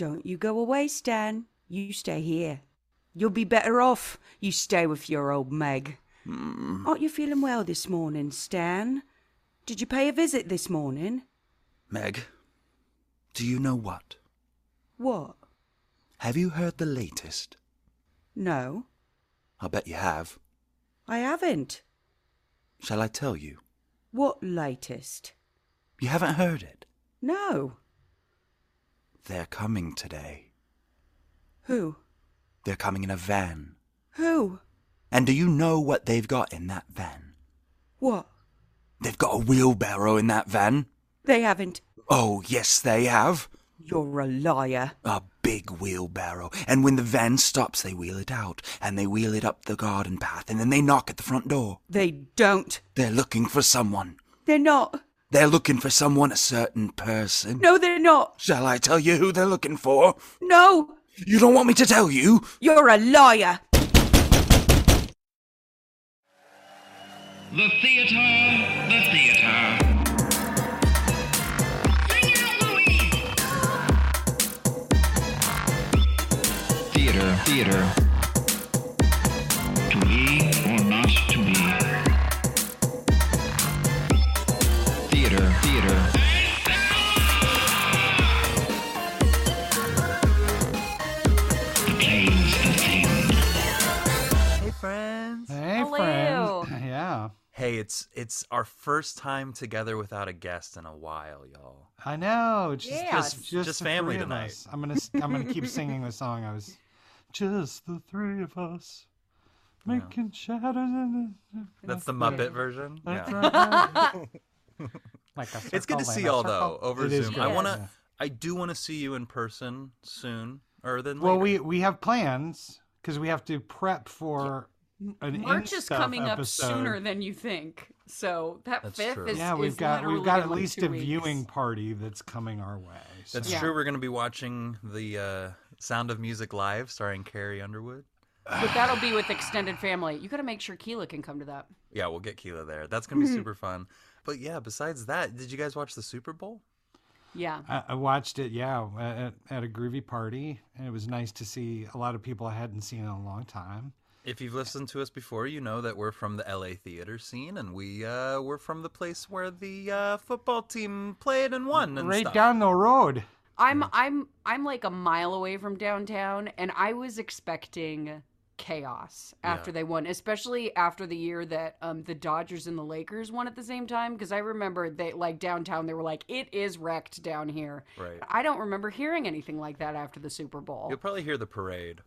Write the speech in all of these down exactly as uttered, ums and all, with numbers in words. Don't you go away, Stan. You stay here. You'll be better off. You stay with your old Meg. Mm. Aren't you feeling well this morning, Stan? Did you pay a visit this morning? Meg, do you know what? What? Have you heard the latest? No. I bet you have. I haven't. Shall I tell you? What latest? You haven't heard it? No. They're coming today. Who? They're coming in a van. Who? And do you know what they've got in that van? What? They've got a wheelbarrow in that van. They haven't. Oh, yes, they have. You're a liar. A big wheelbarrow. And when the van stops, they wheel it out. And they wheel it up the garden path. And then they knock at the front door. They don't. They're looking for someone. They're not. They're looking for someone, a certain person. No, they're not. Shall I tell you who they're looking for? No. You don't want me to tell you? You're a liar. The theatre, the theatre. Theater. To be or not to be. Theater, theater. The play's the thing. Hey friends. Hey How friends. You? Yeah. Hey, it's it's our first time together without a guest in a while, y'all. I know. Just yeah. just, just, just, just family tonight. I'm gonna I'm gonna keep singing the song I was. Just the three of us making yeah. shadows in the... That's the Muppet yeah. version. That's yeah. right. Like it's good to see y'all though over it Zoom. I wanna, yeah. I do want to see you in person soon, or then. Well, later. we we have plans because we have to prep for an March is coming episode. Up sooner than you think. So that that's fifth true. Is yeah. We've is got we've got at least a weeks. Viewing party that's coming our way. So. That's yeah. true. We're going to be watching the. Uh, Sound of Music Live, starring Carrie Underwood. But that'll be with extended family. You got to make sure Keela can come to that. Yeah, we'll get Keela there. That's going to be super fun. But yeah, besides that, did you guys watch the Super Bowl? Yeah. I, I watched it, yeah, at, at a groovy party. And it was nice to see a lot of people I hadn't seen in a long time. If you've listened to us before, you know that we're from the Elate theater scene, and we uh, we're from the place where the uh, football team played and won. And right stuff. Down the road. I'm I'm I'm like a mile away from downtown, and I was expecting chaos after yeah. they won, especially after the year that um, the Dodgers and the Lakers won at the same time. Because I remember they like downtown, they were like, "It is wrecked down here." Right. I don't remember hearing anything like that after the Super Bowl. You'll probably hear the parade.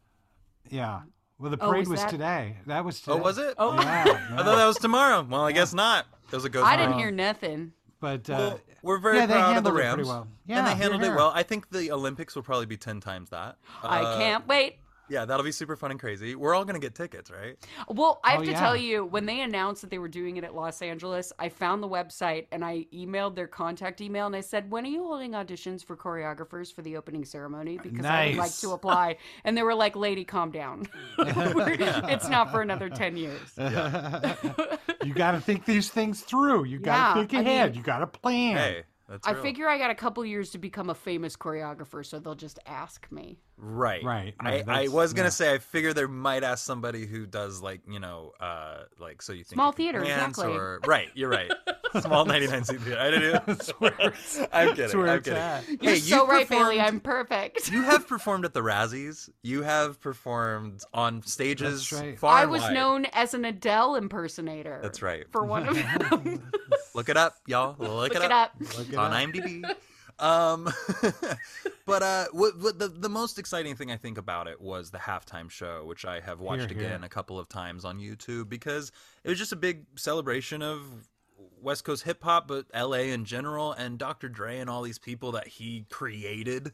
Yeah. Well, the parade oh, was that... today. That was today. Oh, was it? Oh, yeah, yeah. I thought that was tomorrow. Well, I yeah. guess not. Because it goes. I didn't hear nothing. But uh, well, we're very yeah, proud of the Rams. It well. Yeah, and they handled here, here. It well. I think the Olympics will probably be ten times that. Uh, I can't wait. Yeah, that'll be super fun and crazy. We're all going to get tickets, right? Well, I have oh, to yeah. tell you, when they announced that they were doing it at Los Angeles, I found the website and I emailed their contact email and I said, when are you holding auditions for choreographers for the opening ceremony? Because nice. I would like to apply. And they were like, lady, calm down. It's not for another ten years. Yeah. You got to think these things through. You got to yeah, think ahead. I mean, you got to plan. Hey, that's I real. Figure I got a couple years to become a famous choreographer, so they'll just ask me. Right. Right. No, I, I was going to yeah. say, I figure they might ask somebody who does, like, you know, uh, like, so you think. Small theater, exactly. Or, right. You're right. Small ninety-nine seat theater. I didn't know. I'm kidding. I'm kidding. At. You're hey, so you right, Bailey. I'm perfect. You have performed at the Razzies. You have performed on stages. Right. Far I was wide. Known as an Adele impersonator. That's right. For one of them. Look it up, y'all. Look, Look it up. It up. Look it on up. IMDb. Um, but uh, what, what the the most exciting thing I think about it was the halftime show, which I have watched here, again here. A couple of times on YouTube because it was just a big celebration of West Coast hip hop, but L A in general, and Doctor Dre and all these people that he created.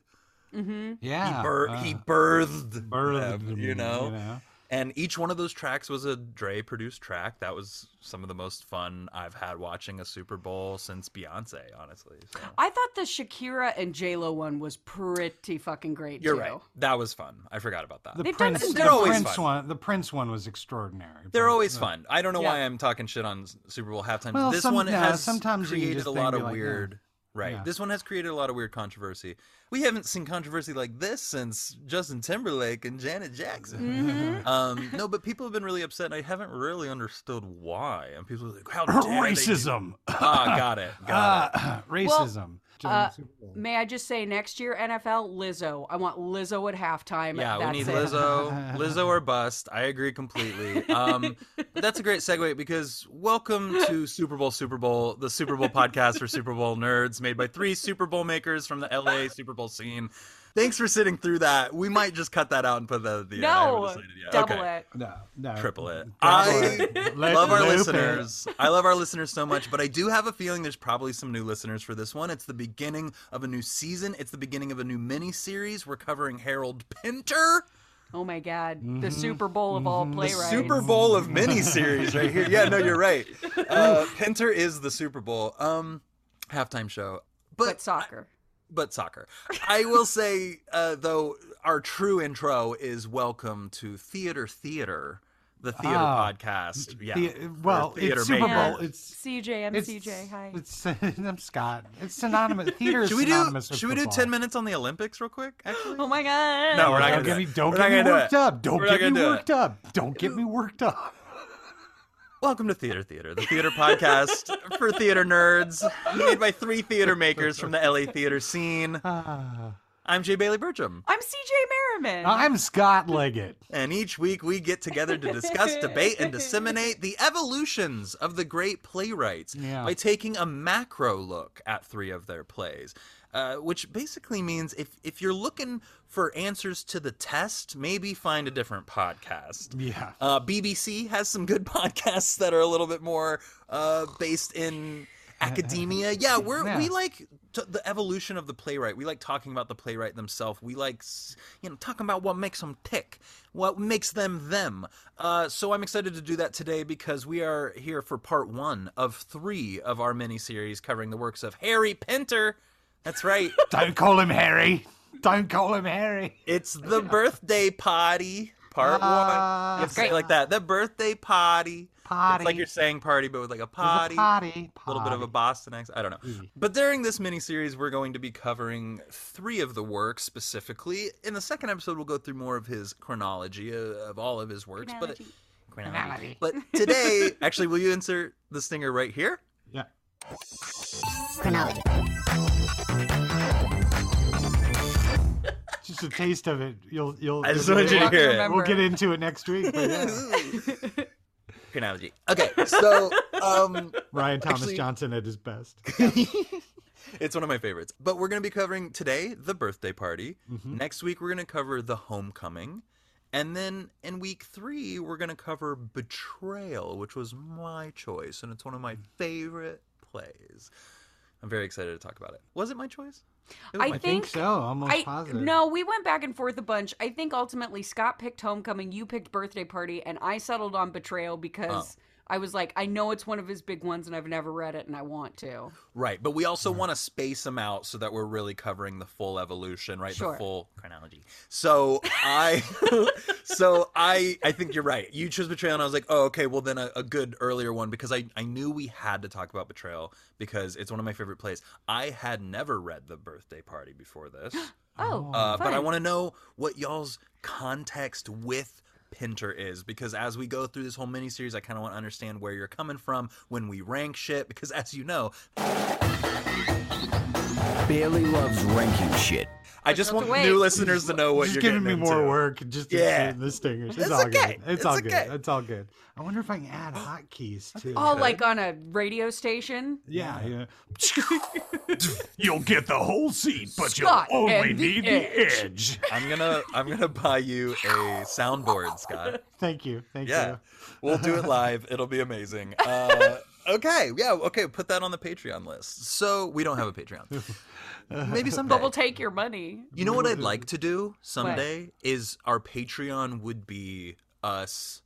Mm-hmm. Yeah, he, bur- uh, he birthed, birthed them, you know? You know. And each one of those tracks was a Dre-produced track. That was some of the most fun I've had watching a Super Bowl since Beyonce, honestly. So. I thought the Shakira and J-Lo one was pretty fucking great, You're too. You're right. That was fun. I forgot about that. The They've Prince, done some, the always Prince fun. One. The Prince one was extraordinary. They're Prince, always the, fun. I don't know yeah. why I'm talking shit on Super Bowl halftime. Well, this some, one has no, sometimes created a lot of like weird... That. Right. Yeah. This one has created a lot of weird controversy. We haven't seen controversy like this since Justin Timberlake and Janet Jackson. Mm-hmm. um, no, but people have been really upset, and I haven't really understood why. And people are like, how dare racism. They ah, got it. Got uh, it. Racism. Well, uh, may I just say, next year, N F L, Lizzo. I want Lizzo at halftime. Yeah, that's we need it. Lizzo. Lizzo or bust. I agree completely. Um, but that's a great segue, because welcome to Super Bowl, Super Bowl, the Super Bowl podcast for Super Bowl nerds, made by three Super Bowl makers from the L A Super Bowl scene. Thanks for sitting through that. We might just cut that out and put that at the end. No, I haven't decided yet. Double okay. it. No, no. Triple it. Double I it. love our listeners. It. I love our listeners so much, but I do have a feeling there's probably some new listeners for this one. It's the beginning of a new season. It's the beginning of a new mini-series. We're covering Harold Pinter. Oh, my God. Mm-hmm. The Super Bowl of all playwrights. The Super Bowl of mini-series right here. Yeah, no, you're right. Uh, Pinter is the Super Bowl. Um, halftime show. But, but soccer. But soccer. I will say, uh, though, our true intro is welcome to Theater Theater, the theater uh, podcast. Yeah. The, well, theater it's Super Bowl. It's C J. I'm it's, C J. Hi. It's, I'm Scott. It's synonymous. Theater is synonymous with football. Should we do ten minutes on the Olympics real quick, actually? Oh, my God. No, we're not going to do it. Don't get me worked up. Don't get me worked up. Don't get me worked up. Welcome to Theater Theater, the theater podcast for theater nerds, made by three theater makers from the L A theater scene. I'm Jay Bailey Burcham. I'm C J Merriman. I'm Scott Leggett. And each week we get together to discuss, debate, and disseminate the evolutions of the great playwrights yeah. by taking a macro look at three of their plays. Uh, which basically means if, if you're looking for answers to the test, maybe find a different podcast. Yeah. Uh, B B C has some good podcasts that are a little bit more uh, based in academia. Yeah, we're, yeah. we like t- the evolution of the playwright. We like talking about the playwright themselves. We like, you know, talking about what makes them tick, what makes them them. Uh, so I'm excited to do that today, because we are here for part one of three of our miniseries covering the works of Harry Pinter. That's right. Don't call him Harry. Don't call him Harry. It's the birthday party, part uh, one. It's great. Like that. The birthday party. Party. It's like you're saying party, but with like a potty. A party. A little bit of a Boston accent. I don't know. Mm. But during this miniseries, we're going to be covering three of the works specifically. In the second episode, we'll go through more of his chronology uh, of all of his works. Chronology. But, chronology. But today, actually, will you insert the stinger right here? Yeah. Chronology. Just a taste of it. You'll you'll. I just wanted you to hear it. We'll get into it next week. But yeah. Chronology. Okay, so um, Ryan Thomas actually, Johnson at his best. It's one of my favorites. But we're going to be covering today the birthday party. Mm-hmm. Next week we're going to cover the homecoming. And then in week three, we're going to cover Betrayal, which was my choice. And it's one of my favorite plays. I'm very excited to talk about it. Was it my choice? It was I, my think, I think so. Almost I, positive. No, we went back and forth a bunch. I think ultimately Scott picked Homecoming, you picked Birthday Party, and I settled on Betrayal because... Oh. I was like, I know it's one of his big ones, and I've never read it, and I want to. Right, but we also want to space them out so that we're really covering the full evolution, right? Sure. The full chronology. So I, so I, I think you're right. You chose Betrayal, and I was like, oh, okay, well then a, a good earlier one, because I, I knew we had to talk about Betrayal because it's one of my favorite plays. I had never read The Birthday Party before this. oh, uh, but I want to know what y'all's context with Pinter is, because as we go through this whole miniseries, I kind of want to understand where you're coming from when we rank shit, because as you know, Bailey loves ranking shit. I just want new listeners to know what just you're giving me into. More work. Just yeah, the stingers. It's, it's all okay. good. It's, it's all okay. good. It's all good. I wonder if I can add hotkeys too. Oh, like on a radio station? Yeah, yeah. You'll get the whole seat, but Scott you'll only the need edge. the edge. I'm gonna, I'm gonna buy you a soundboard, Scott. Thank you. Thank yeah. you. We'll do it live. It'll be amazing. Uh, okay. Yeah. Okay. Put that on the Patreon list. So we don't have a Patreon. Maybe someday. But we'll take your money. You know what I'd like to do someday what? is our Patreon would be us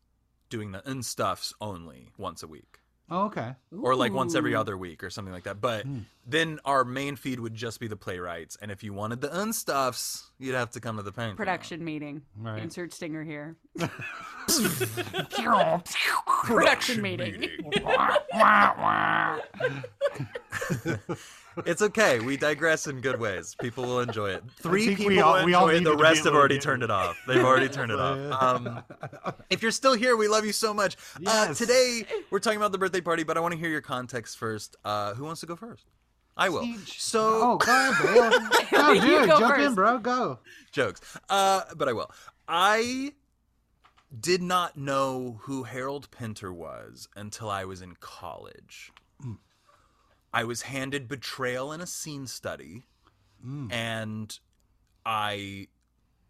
doing the in stuffs only once a week. Oh, okay. Ooh. Or like once every other week or something like that. But mm. then our main feed would just be the playwrights. And if you wanted the unstuffs, you'd have to come to the paint. Production now. meeting. Right. Insert stinger here. Production, Production meeting. meeting. It's okay. We digress in good ways. People will enjoy it. Three people we all, we all enjoy it. The rest have already turned it off. They've already turned it off. Um, if you're still here, we love you so much. Yes. Uh, today, we're talking about the birthday party, but I want to hear your context first. Uh, who wants to go first? I will. Siege. So, oh, go ahead, bro. No, dude, go jump first. in, bro. Go. Jokes. Uh, but I will. I did not know who Harold Pinter was until I was in college. Mm. I was handed Betrayal in a scene study, mm. and I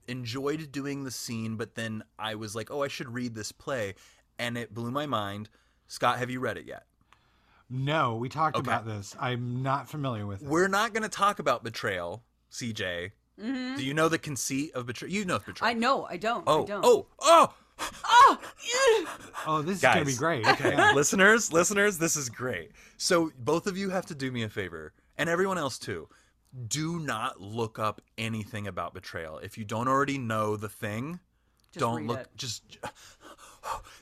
enjoyed doing the scene, but then I was like, oh, I should read this play, and it blew my mind. Scott, have you read it yet? No, we talked okay. about this. I'm not familiar with it. We're not going to talk about Betrayal, C J. Mm-hmm. Do you know the conceit of Betrayal? You know of Betrayal. I know. I don't. Oh, I don't. Oh, oh, oh. Oh, this Guys. is going to be great. Okay. Yeah. Listeners, listeners, this is great. So both of you have to do me a favor, and everyone else too. Do not look up anything about Betrayal. If you don't already know the thing, just don't look. It. Just...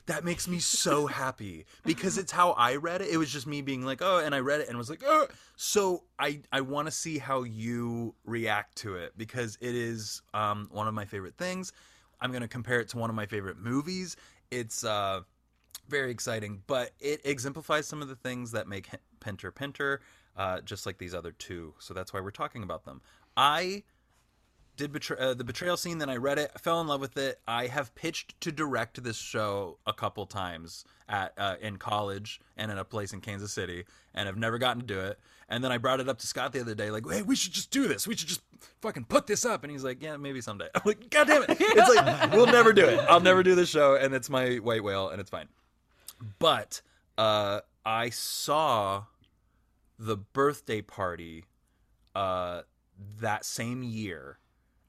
That makes me so happy because it's how I read it. It was just me being like, oh, and I read it and was like, oh. So I, I want to see how you react to it because it is um, one of my favorite things. I'm going to compare it to one of my favorite movies. It's uh, very exciting, but it exemplifies some of the things that make Pinter Pinter, uh, just like these other two. So that's why we're talking about them. I... Did betray- uh, the betrayal scene, then I read it, I fell in love with it. I have pitched to direct this show a couple times at uh, in college and in a place in Kansas City, and I've never gotten to do it. And then I brought it up to Scott the other day, like, hey, we should just do this. We should just fucking put this up. And he's like, yeah, maybe someday. I'm like, God damn it. It's like, we'll never do it. I'll never do this show, and it's my white whale, and it's fine. But uh, I saw the birthday party uh, that same year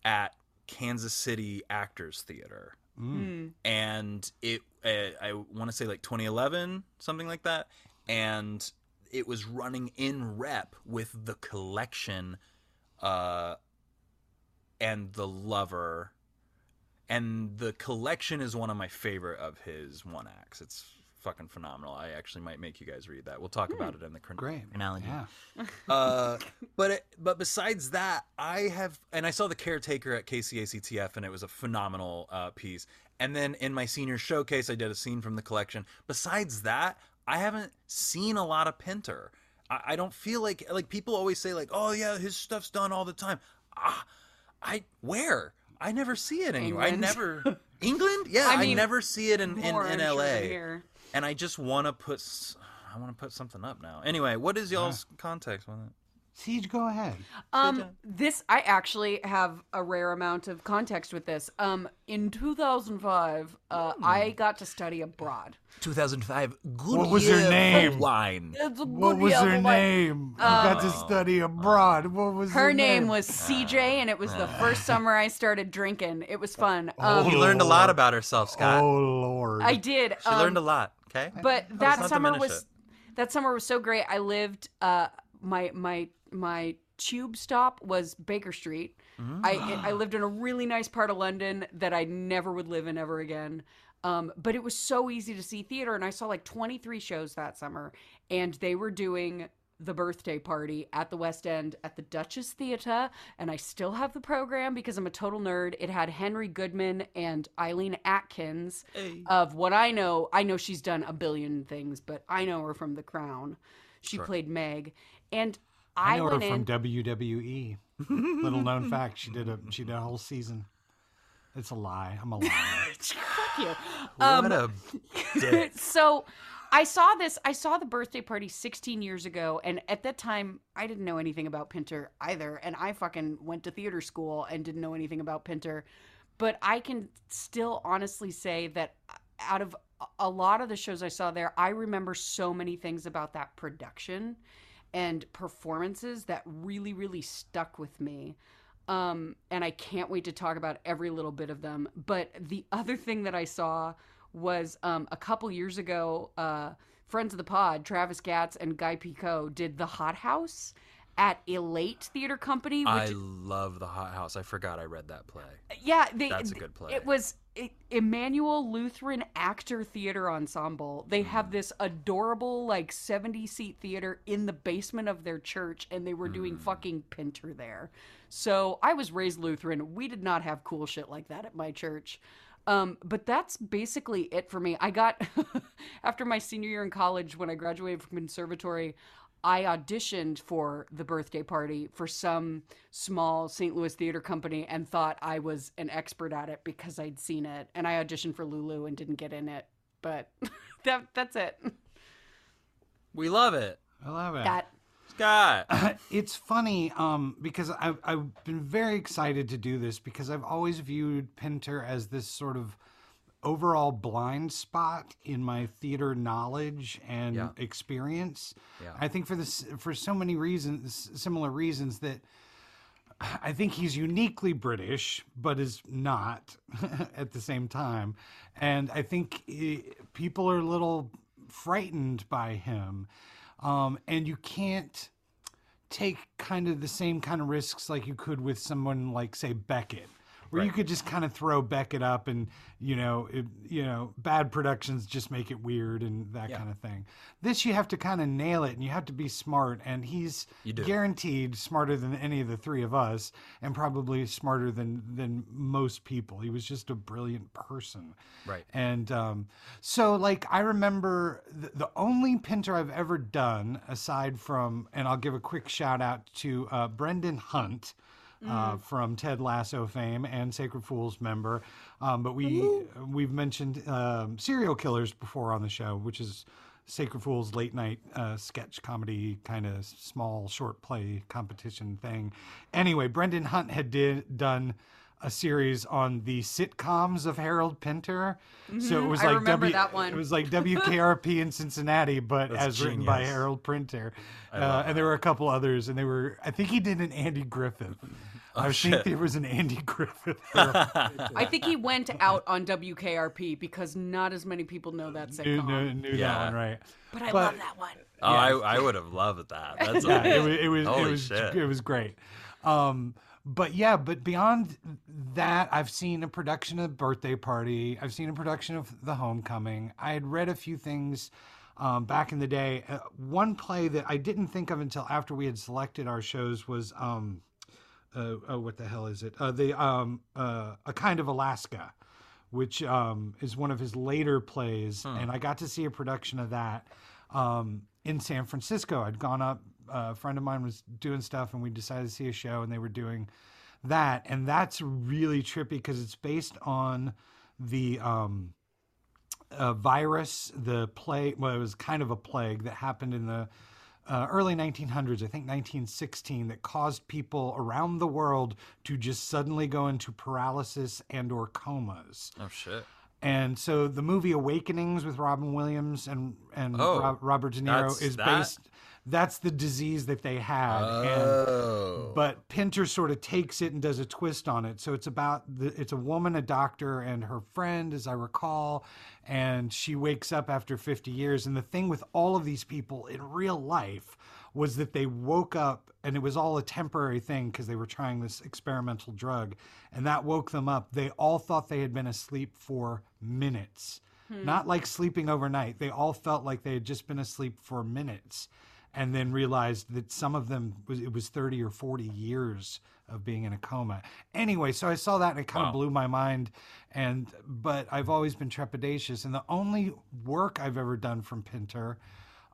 at Kansas City Actors Theater. Mm. And it, uh, I want to say like twenty eleven, something like that. And it was running in rep with The Collection uh, and The Lover. And The Collection is one of my favorite of his one acts. It's fucking phenomenal. I actually might make you guys read that. We'll talk mm. about it in the cr- Great. chronology. Yeah. uh, but it, but besides that, I have, and I saw The Caretaker at K C A C T F, and it was a phenomenal uh, piece. And then in my senior showcase, I did a scene from The Collection. Besides that, I haven't seen a lot of Pinter. I, I don't feel like, like people always say like, oh yeah, his stuff's done all the time. Ah, I, where? I never see it anywhere. England. I never, England? Yeah, I, mean, I never see it in, in, in L A. Sure. And I just want to put, I want to put something up now. Anyway, what is y'all's yeah. context with it? Siege, go ahead. Um, Siege. This I actually have a rare amount of context with this. Um, in two thousand five, uh, mm. I got to study abroad. two thousand five, good What was her name? Wine. What was her name? I um, got to study abroad. What was her, her name? Her name was C J, and it was the first summer I started drinking. It was fun. Um, oh, you learned a lot about herself, Scott. Oh, Lord. I did. She um, learned a lot, okay? But that summer was it. that summer was so great. I lived... Uh, my my my tube stop was Baker Street. Mm. I I lived in a really nice part of London that I never would live in ever again. Um, but it was so easy to see theater, and I saw like twenty-three shows that summer, and they were doing the birthday party at the West End at the Duchess Theatre, and I still have the program because I'm a total nerd. It had Henry Goodman and Eileen Atkins hey. of what I know. I know she's done a billion things, but I know her from The Crown. She sure. played Meg. And I, I know her from in... W W E. Little known fact, she did a she did a whole season. It's a lie. I'm a liar. Fuck you. What um, a dick. So I saw this. I saw the birthday party sixteen years ago, and at that time, I didn't know anything about Pinter either. And I fucking went to theater school and didn't know anything about Pinter. But I can still honestly say that out of a lot of the shows I saw there, I remember so many things about that production and performances that really, really stuck with me. Um, and I can't wait to talk about every little bit of them. But the other thing that I saw was um, a couple years ago, uh, Friends of the Pod, Travis Gatz and Guy Pico did The Hot House at Elate Theater Company. Which, I love The Hot House. I forgot I read that play. Yeah. They, That's a good play. It was Emmanuel Lutheran Actor Theater Ensemble. They mm. have this adorable, like, seventy-seat theater in the basement of their church, and they were mm. doing fucking Pinter there. So I was raised Lutheran. We did not have cool shit like that at my church. Um, but that's basically it for me. I got, after my senior year in college, when I graduated from conservatory, I auditioned for The Birthday Party for some small Saint Louis theater company and thought I was an expert at it because I'd seen it. And I auditioned for Lulu and didn't get in it, but that that's it. We love it. I love it. That. Scott. Uh, it's funny um, because I've, I've been very excited to do this because I've always viewed Pinter as this sort of overall blind spot in my theater knowledge and yeah. experience. Yeah. I think for this, for so many reasons, similar reasons, that I think he's uniquely British, but is not at the same time. And I think it, people are a little frightened by him. Um, and you can't take kind of the same kind of risks like you could with someone like, say, Beckett, where right. you could just kind of throw Beckett up and, you know, it, you know, bad productions just make it weird and that yeah. kind of thing. This, you have to kind of nail it, and you have to be smart. And he's guaranteed smarter than any of the three of us, and probably smarter than than most people. He was just a brilliant person. Right. And um, so, like, I remember the, the only Pinter I've ever done, aside from, and I'll give a quick shout out to uh, Brendan Hunt, Uh, from Ted Lasso fame and Sacred Fools member, um, but we mm-hmm. we've mentioned um, serial killers before on the show, which is Sacred Fools late night uh, sketch comedy kind of small short play competition thing. Anyway, Brendan Hunt had did, done a series on the sitcoms of Harold Pinter, mm-hmm. so it was I like remember w- that one. It was like W K R P in Cincinnati, but That's as genius. Written by Harold Pinter, uh, and there were a couple others, and they were I think he did an Andy Griffith. Oh, I shit. think there was an Andy Griffith. I think he went out on W K R P because not as many people know that sitcom. Knew, knew yeah. that one, right? But I but, love that one. Oh, yeah. I, I would have loved that. That's yeah, it was it was Holy it was, shit. It was great. Um, but yeah, but beyond that, I've seen a production of Birthday Party. I've seen a production of The Homecoming. I had read a few things. Um, back in the day, uh, one play that I didn't think of until after we had selected our shows was. Um, Uh, oh, what the hell is it? Uh, the um, uh, A Kind of Alaska, which um, is one of his later plays. Hmm. And I got to see a production of that um, in San Francisco. I'd gone up, uh, a friend of mine was doing stuff, and we decided to see a show, and they were doing that. And that's really trippy because it's based on the um, uh, virus, the plague. Well, it was kind of a plague that happened in the Uh, early nineteen hundreds, I think nineteen sixteen, that caused people around the world to just suddenly go into paralysis and or comas. Oh, shit. And so the movie Awakenings with Robin Williams and, and oh, Rob, Robert De Niro is that? based... That's the disease that they had. Oh. And, but Pinter sort of takes it and does a twist on it. So it's about, the, it's a woman, a doctor, and her friend, as I recall, and she wakes up after fifty years. And the thing with all of these people in real life was that they woke up, and it was all a temporary thing because they were trying this experimental drug, and that woke them up. They all thought they had been asleep for minutes. Hmm. Not like sleeping overnight. They all felt like they had just been asleep for minutes. And then realized that some of them, it was thirty or forty years of being in a coma. Anyway, so I saw that and it kind wow. of blew my mind. And But I've always been trepidatious. And the only work I've ever done from Pinter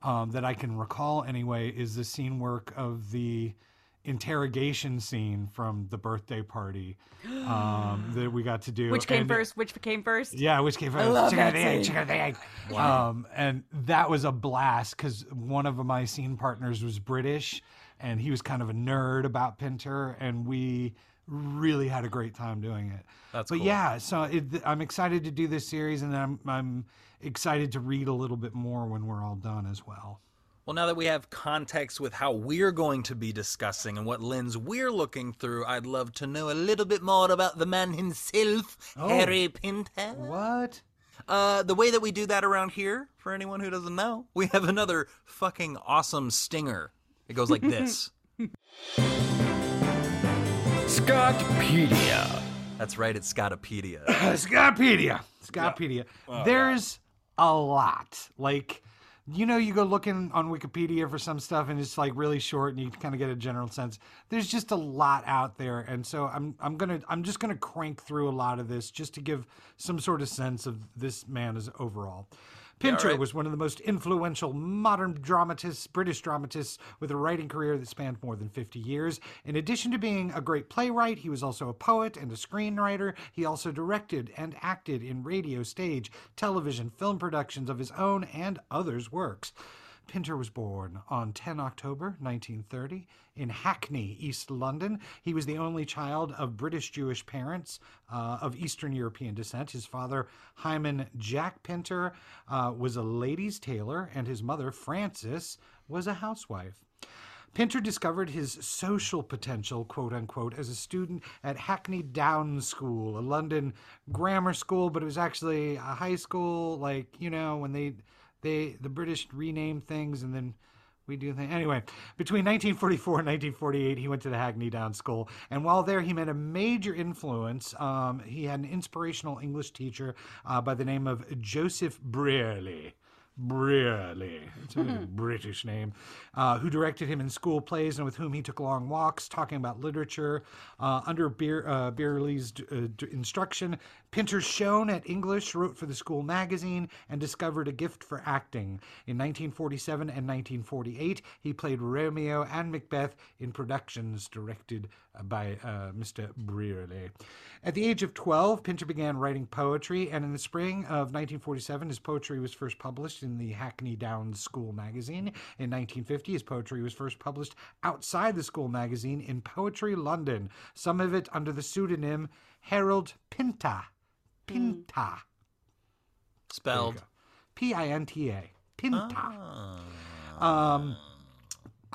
um, that I can recall anyway is the scene work of the interrogation scene from The Birthday Party um, that we got to do. Which came and, first? Which came first? Yeah, which came first. I love chicken that egg, chicken the egg. Wow. Um, and that was a blast because one of my scene partners was British and he was kind of a nerd about Pinter, and we really had a great time doing it. That's But cool. yeah, so it, I'm excited to do this series, and I'm, I'm excited to read a little bit more when we're all done as well. Well, now that we have context with how we're going to be discussing and what lens we're looking through, I'd love to know a little bit more about the man himself, oh. Harry Pinter. What? Uh, the way that we do that around here, for anyone who doesn't know, we have another fucking awesome stinger. It goes like this. Scottpedia. That's right, it's Scottopedia. Scottpedia. Scottpedia. Yeah. Oh, There's wow. a lot. Like, you know, you go looking on Wikipedia for some stuff and it's like really short and you kind of get a general sense. There's just a lot out there. And so I'm I'm gonna I'm just gonna crank through a lot of this just to give some sort of sense of this man as overall. Pinter yeah, right. was one of the most influential modern dramatists, British dramatists, with a writing career that spanned more than fifty years. In addition to being a great playwright, he was also a poet and a screenwriter. He also directed and acted in radio, stage, television, film productions of his own and others' works. Pinter was born on the tenth of October, nineteen thirty, in Hackney, East London. He was the only child of British Jewish parents uh, of Eastern European descent. His father, Hyman Jack Pinter, uh, was a ladies' tailor, and his mother, Frances, was a housewife. Pinter discovered his social potential, quote-unquote, as a student at Hackney Downs School, a London grammar school, but it was actually a high school, like, you know, when they... They, the British rename things and then we do things. Anyway, between nineteen forty-four and nineteen forty-eight, he went to the Hackney Downs School. And while there, he met a major influence. Um, he had an inspirational English teacher uh, by the name of Joseph Brearley. Brearley, it's a British name, uh, who directed him in school plays and with whom he took long walks, talking about literature. Uh, under Beer, uh, Brearley's d- uh, d- instruction, Pinter shone at English, wrote for the school magazine, and discovered a gift for acting. In nineteen forty-seven and nineteen forty-eight, he played Romeo and Macbeth in productions directed by uh, Mister Brearley. At the age of twelve, Pinter began writing poetry, and in the spring of nineteen forty-seven, his poetry was first published in the Hackney Downs School magazine. In nineteen fifty, his poetry was first published outside the school magazine in Poetry London, some of it under the pseudonym Harold Pinter. Pinter. Mm. Spelled? P I N T A. Pinter. Ah. Um...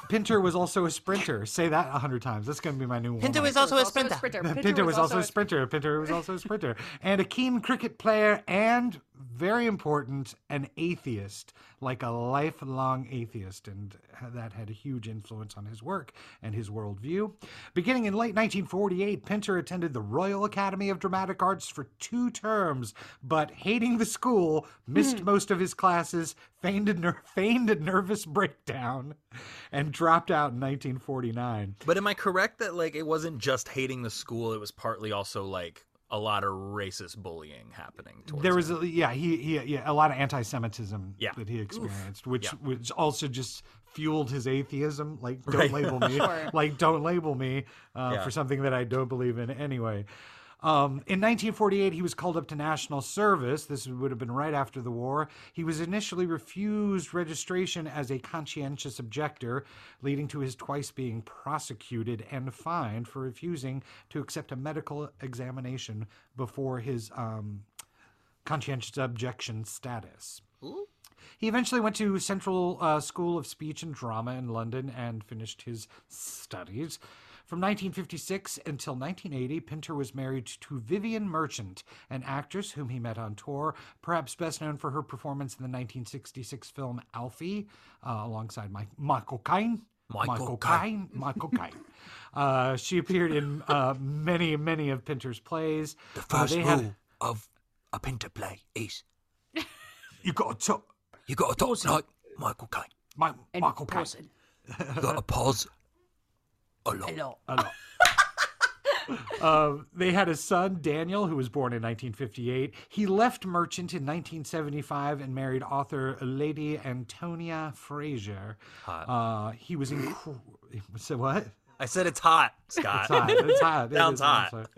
Pinter was also a sprinter. Say that a hundred times. That's going to be my new one. Pinter was also a sprinter. Pinter was also a sprinter. Pinter was also a sprinter. And a keen cricket player and, very important, an atheist, like a lifelong atheist. And that had a huge influence on his work and his worldview. Beginning in late nineteen forty-eight, Pinter attended the Royal Academy of Dramatic Arts for two terms, but hating the school, missed mm. most of his classes, feigned a, ner- feigned a nervous breakdown, and dropped out in nineteen forty-nine. But am I correct that, like, it wasn't just hating the school, it was partly also, like, a lot of racist bullying happening towards there was a, yeah he, he yeah a lot of anti-Semitism yeah. that he experienced Oof. which yeah. which also just fueled his atheism, like don't right. label me sure. like don't label me uh, yeah. for something that I don't believe in anyway. Um, in nineteen forty-eight, he was called up to national service. This would have been right after the war. He was initially refused registration as a conscientious objector, leading to his twice being prosecuted and fined for refusing to accept a medical examination before his um, conscientious objection status. Ooh. He eventually went to Central uh, School of Speech and Drama in London and finished his studies. From nineteen fifty-six until nineteen eighty, Pinter was married to Vivian Merchant, an actress whom he met on tour, perhaps best known for her performance in the nineteen sixty-six film Alfie, uh, alongside Mike, Michael Caine. Michael Caine. Michael Caine. uh, she appeared in uh, many, many of Pinter's plays. The first uh, rule had... of a Pinter play is you got to talk. You got to talk like Michael Caine. My, Michael Caine. You got to pause. A lot. A lot. A lot. um, they had a son, Daniel, who was born in nineteen fifty-eight. He left Merchant in nineteen seventy-five and married author Lady Antonia Fraser. Hot. Uh, he was in... So what? I said it's hot, Scott. It's hot. It's hot. It Sounds hot.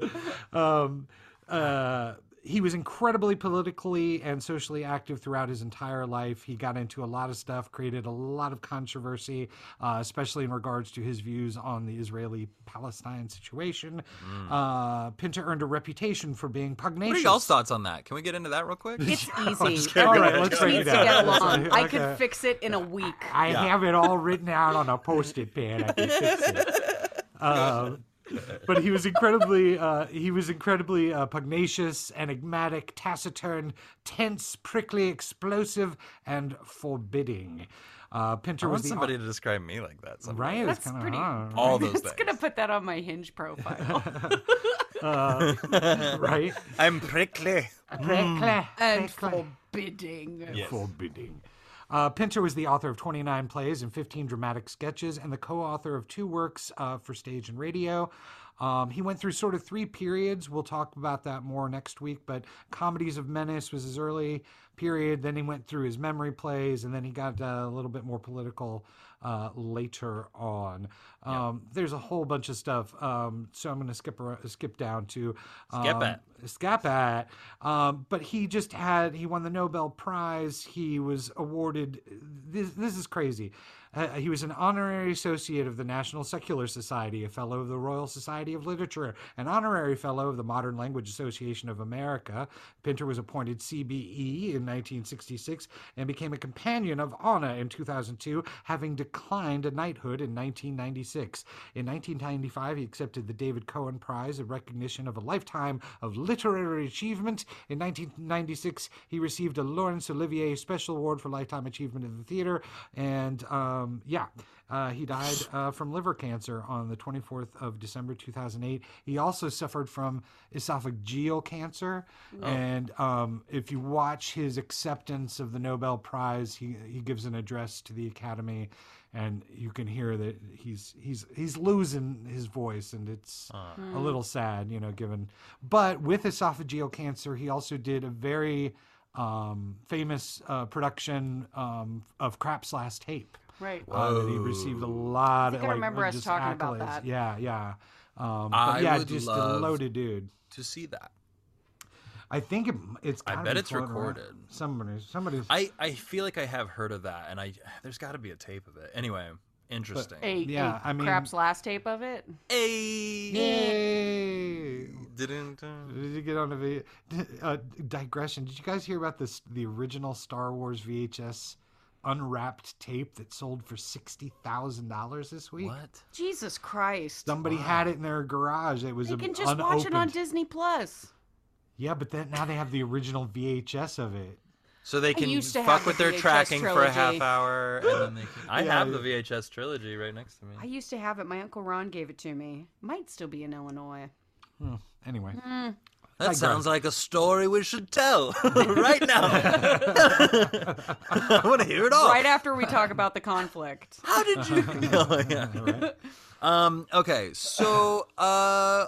Um, uh, he was incredibly politically and socially active throughout his entire life. He got into a lot of stuff, created a lot of controversy, uh, especially in regards to his views on the Israeli-Palestine situation. Mm. Uh, Pinter earned a reputation for being pugnacious. What are y'all's thoughts on that? Can we get into that real quick? It's easy. All right, let's it needs to get along. I could okay. fix it in a week. I yeah. have it all written out on a Post-it pad. I can fix it. Uh, But he was incredibly uh, he was incredibly uh, pugnacious, enigmatic, taciturn, tense, prickly, explosive, and forbidding. Uh, Pinter I want was the somebody au- to describe me like that. Somebody. Right, that's pretty. Hard. All those things. I'm gonna put that on my Hinge profile. uh, right, I'm prickly, prickly, mm. and prickly. forbidding. Yes. Forbidding. Uh, Pinter was the author of twenty-nine plays and fifteen dramatic sketches, and the co-author of two works uh, for stage and radio. Um, he went through sort of three periods. We'll talk about that more next week, but Comedies of Menace was his early period. Then he went through his memory plays, and then he got uh, a little bit more political uh, later on. Um, yeah. There's a whole bunch of stuff, um, so I'm going to skip around, skip down to... Um, skip it. Skip it. Um, but he just had... He won the Nobel Prize. He was awarded... This, this is crazy. Uh, he was an honorary associate of the National Secular Society, a fellow of the Royal Society of Literature, an honorary fellow of the Modern Language Association of America. Pinter was appointed C B E in nineteen sixty-six and became a companion of honor in two thousand two, having declined a knighthood in nineteen ninety-six. In nineteen ninety-five, he accepted the David Cohen Prize in recognition of a lifetime of literary achievement. In nineteen ninety-six, he received a Laurence Olivier Special Award for Lifetime Achievement in the Theater, and... Um, Um, yeah, uh, he died uh, from liver cancer on the twenty-fourth of December, two thousand eight. He also suffered from esophageal cancer. Oh. And um, if you watch his acceptance of the Nobel Prize, he, he gives an address to the Academy, and you can hear that he's he's he's losing his voice, and it's uh. a little sad, you know, given. But with esophageal cancer, he also did a very um, famous uh, production um, of Krapp's Last Tape. Right. Uh, that he received a lot I of. I like, remember us talking accolades. About that. Yeah, yeah. Um, I yeah, would just love a loaded dude. To see that. I think it, it's. I bet it's recorded. Around. Somebody, somebody's. I, I feel like I have heard of that, and I there's got to be a tape of it. Anyway, interesting. But, a, yeah, a I mean, Crap's last tape of it. A. Yay. Didn't. Uh, Did you get on a video? Uh, digression. Did you guys hear about this? The original Star Wars V H S. Unwrapped tape that sold for sixty thousand dollars this week. What? Jesus Christ! Somebody wow. had it in their garage. It was. They can just unopened. Watch it on Disney Plus. Yeah, but then now they have the original V H S of it, so they can fuck with the their V H S tracking trilogy. For a half hour. And then they can... I yeah, have the V H S trilogy right next to me. I used to have it. My uncle Ron gave it to me. Might still be in Illinois. Hmm. Anyway. Mm. That I sounds grow. Like a story we should tell right now. I want to hear it all. Right after we talk about the conflict. How did you... oh, yeah. right. um, okay, so uh,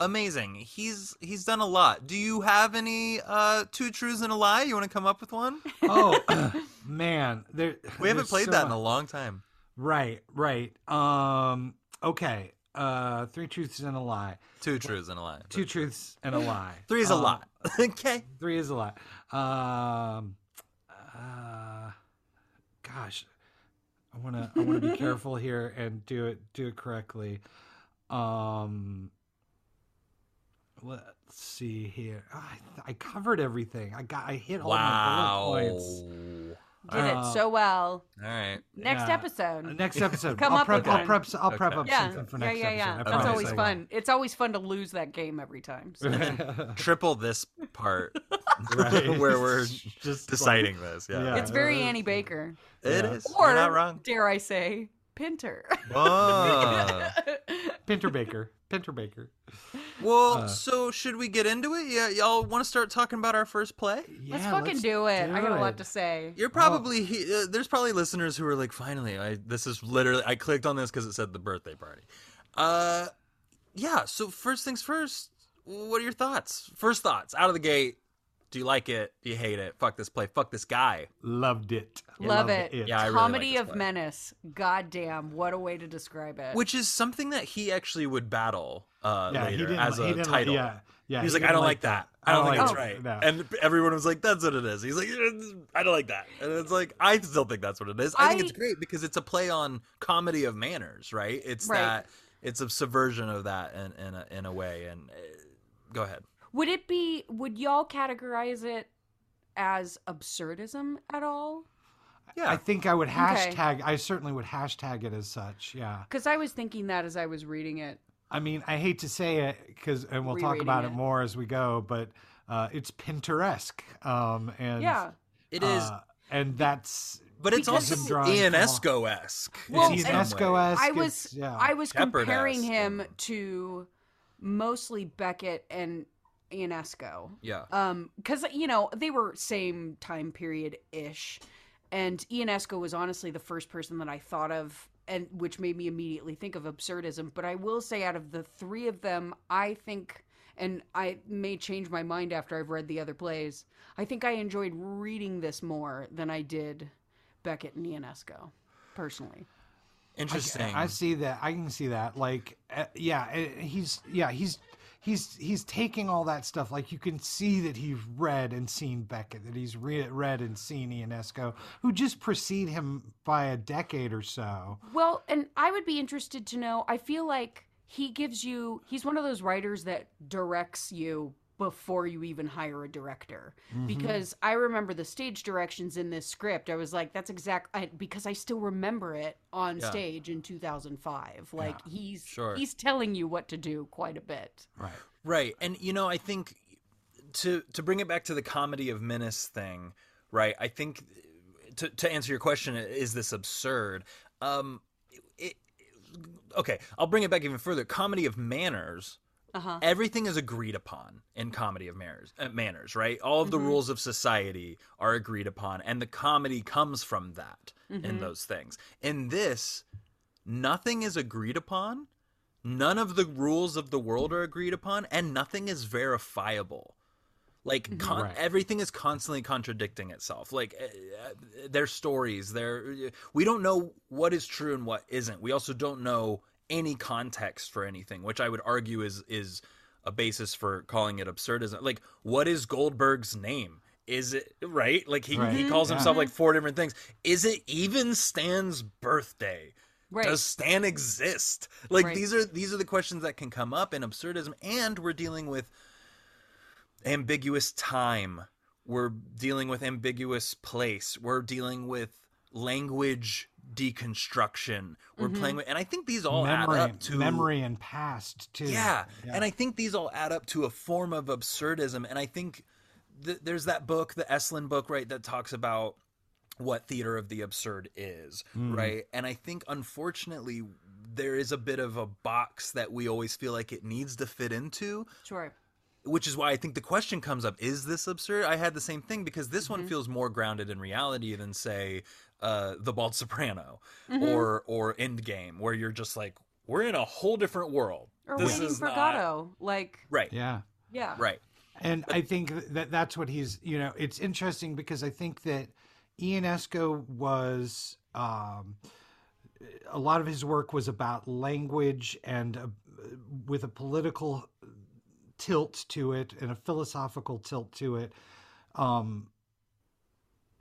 amazing. He's he's done a lot. Do you have any uh, two truths and a lie? You want to come up with one? Oh, uh, man. There, we haven't played so that much. In a long time. Right, right. Um, okay. Uh, three truths and a lie. Two truths and a lie. Two truths and a lie. Three is um, a lot. Okay. Three is a lot. Um, uh, gosh, I wanna I wanna be careful here and do it do it correctly. Um, let's see here. Oh, I, I covered everything. I got I hit all wow. my bullet points. Did uh, it so well. All right. Next yeah. episode. Next episode. Come I'll up prep, with I'll prep, I'll prep okay. up yeah. something for next yeah, yeah, yeah. episode. That's always fun. It's always fun to lose that game every time. So. Triple this part right. where we're just deciding like, this. Yeah. yeah. It's very Annie Baker. It yeah. is. Or, you're not wrong. Dare I say, Pinter. Oh. Pinter Baker. Pinter Baker. Well, uh, so should we get into it? Yeah, y'all want to start talking about our first play? Yeah, let's fucking let's do it. Do I got a lot to say. You're probably oh. uh, there's probably listeners who are like, finally, I this is literally I clicked on this because it said the birthday party. Uh, yeah. So first things first, what are your thoughts? First thoughts out of the gate. Do you like it? Do you hate it? Fuck this play. Fuck this guy. Loved it. Yeah, Love it. it. Yeah, I Comedy really like of play. Menace. Goddamn, what a way to describe it. Which is something that he actually would battle uh, yeah, later as a title. Yeah, yeah, he was he like, I don't like that. that. I don't, I don't think like, that's right. No. And everyone was like, that's what it is. He's like, I don't like that. And it's like, I still think that's what it is. I, I think it's great because it's a play on comedy of manners, right? It's right. that. It's a subversion of that in, in, a, in a way. And uh, go ahead. Would it be, would y'all categorize it as absurdism at all? Yeah. I think I would hashtag, okay. I certainly would hashtag it as such, yeah. Because I was thinking that as I was reading it. I mean, I hate to say it because, and we'll talk about it. it more as we go, but uh, it's Pinteresque, um, and yeah, it is, uh, and that's. But it's because also Ionesco-esque. Well, Ionesco-esque. I was yeah. I was comparing him to mostly Beckett and Ionesco. Yeah. Um, because you know they were same time period ish, and Ionesco was honestly the first person that I thought of, and which made me immediately think of absurdism. But I will say, out of the three of them, I think. And I may change my mind after I've read the other plays. I think I enjoyed reading this more than I did Beckett and Ionesco, personally. Interesting. I, I see that. I can see that. Like, uh, yeah, he's yeah he's he's he's taking all that stuff. Like, you can see that he's read and seen Beckett, that he's re- read and seen Ionesco, who just precede him by a decade or so. Well, and I would be interested to know. I feel like. He gives you, he's one of those writers that directs you before you even hire a director. Mm-hmm. Because I remember the stage directions in this script. I was like, that's exactly, because I still remember it on yeah. stage in two thousand five. Like yeah. he's, sure. he's telling you what to do quite a bit. Right. Right. And, you know, I think to, to bring it back to the comedy of menace thing, right. I think to, to answer your question, is this absurd? Um, it, Okay, I'll bring it back even further. Comedy of manners, uh-huh. everything is agreed upon in comedy of manners, uh, manners, right? All of the mm-hmm. rules of society are agreed upon, and the comedy comes from that mm-hmm. in those things. In this, nothing is agreed upon, none of the rules of the world are agreed upon, and nothing is verifiable. Like, con- right. everything is constantly contradicting itself. Like, uh, uh, their stories, their, uh, we don't know what is true and what isn't. We also don't know any context for anything, which I would argue is is a basis for calling it absurdism. Like, what is Goldberg's name? Is it, right? Like, he, right. he calls yeah. himself, like, four different things. Is it even Stan's birthday? Right. Does Stan exist? Like, right. these are these are the questions that can come up in absurdism, and we're dealing with ambiguous time, we're dealing with ambiguous place, we're dealing with language deconstruction, we're mm-hmm. playing with, and I think these all memory, add up to memory and past too. Yeah, yeah, and I think these all add up to a form of absurdism. And I think th- there's that book, the Esslin book, right, that talks about what theater of the absurd is, mm. right? And I think unfortunately there is a bit of a box that we always feel like it needs to fit into. Sure. Which is why I think the question comes up, is this absurd? I had the same thing, because this mm-hmm. one feels more grounded in reality than, say, uh, The Bald Soprano mm-hmm. or or Endgame, where you're just like, we're in a whole different world. Or this Waiting is for not... Godot. Like... Right. Yeah. Yeah. Right. And I think that that's what he's, you know, it's interesting because I think that Ionesco was, um, a lot of his work was about language and uh, with a political tilt to it and a philosophical tilt to it. Um,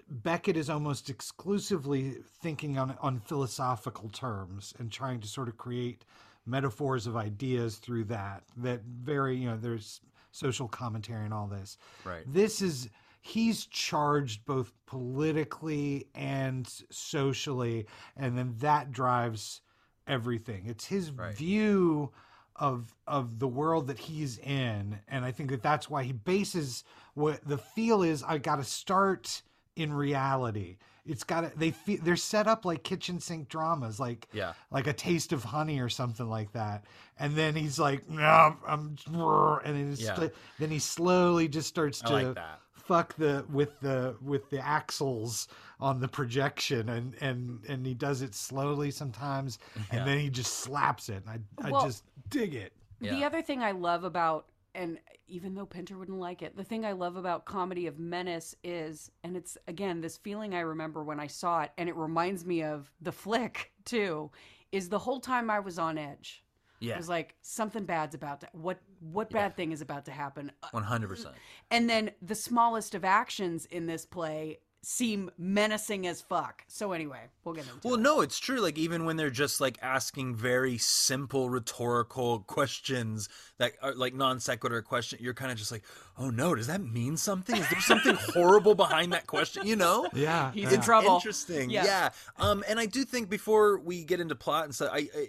Beckett is almost exclusively thinking on, on philosophical terms and trying to sort of create metaphors of ideas through that, that very, you know, there's social commentary and all this. Right. This is, he's charged both politically and socially, and then that drives everything. It's his right. view of of the world that he's in, and I think that that's why he bases what the feel is. I got to start in reality. It's got to, they feel, they're set up like kitchen sink dramas, like yeah. like A Taste of Honey or something like that. And then he's like, no, I'm, and then, yeah. sl- then he slowly just starts to like fuck the with the with the axles on the projection, and and and he does it slowly sometimes, and yeah. then he just slaps it, and I well, I just. Dig it. Yeah. The other thing I love about, and even though Pinter wouldn't like it, the thing I love about Comedy of Menace is, and it's, again, this feeling I remember when I saw it, and it reminds me of the flick, too, is the whole time I was on edge. Yeah. I was like, something bad's about to, what what yeah. bad thing is about to happen? one hundred percent. And then the smallest of actions in this play seem menacing as fuck. So anyway, we'll get into well, it. Well, no, it's true. Like, even when they're just, like, asking very simple rhetorical questions that are, like, non-sequitur question, you're kind of just like, oh, no, does that mean something? Is there something horrible behind that question? You know? Yeah. He's yeah. in trouble. Interesting. Yeah. yeah. Um, and I do think before we get into plot and stuff, I, I,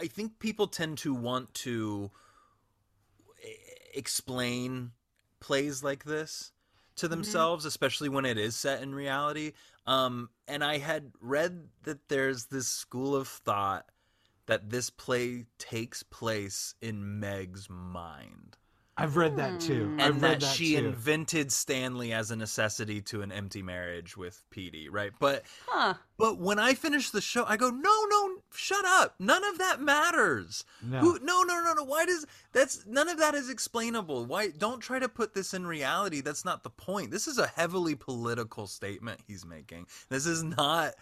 I think people tend to want to explain plays like this to themselves, mm-hmm. especially when it is set in reality. Um, and I had read that there's this school of thought that this play takes place in Meg's mind. I've read that too. And I've that, read that she too. invented Stanley as a necessity to an empty marriage with Petey, right? But huh. but when I finish the show, I go, no, no, shut up. None of that matters. No. Who, no, no, no, no. Why does that's none of that is explainable? Why don't try to put this in reality? That's not the point. This is a heavily political statement he's making. This is not.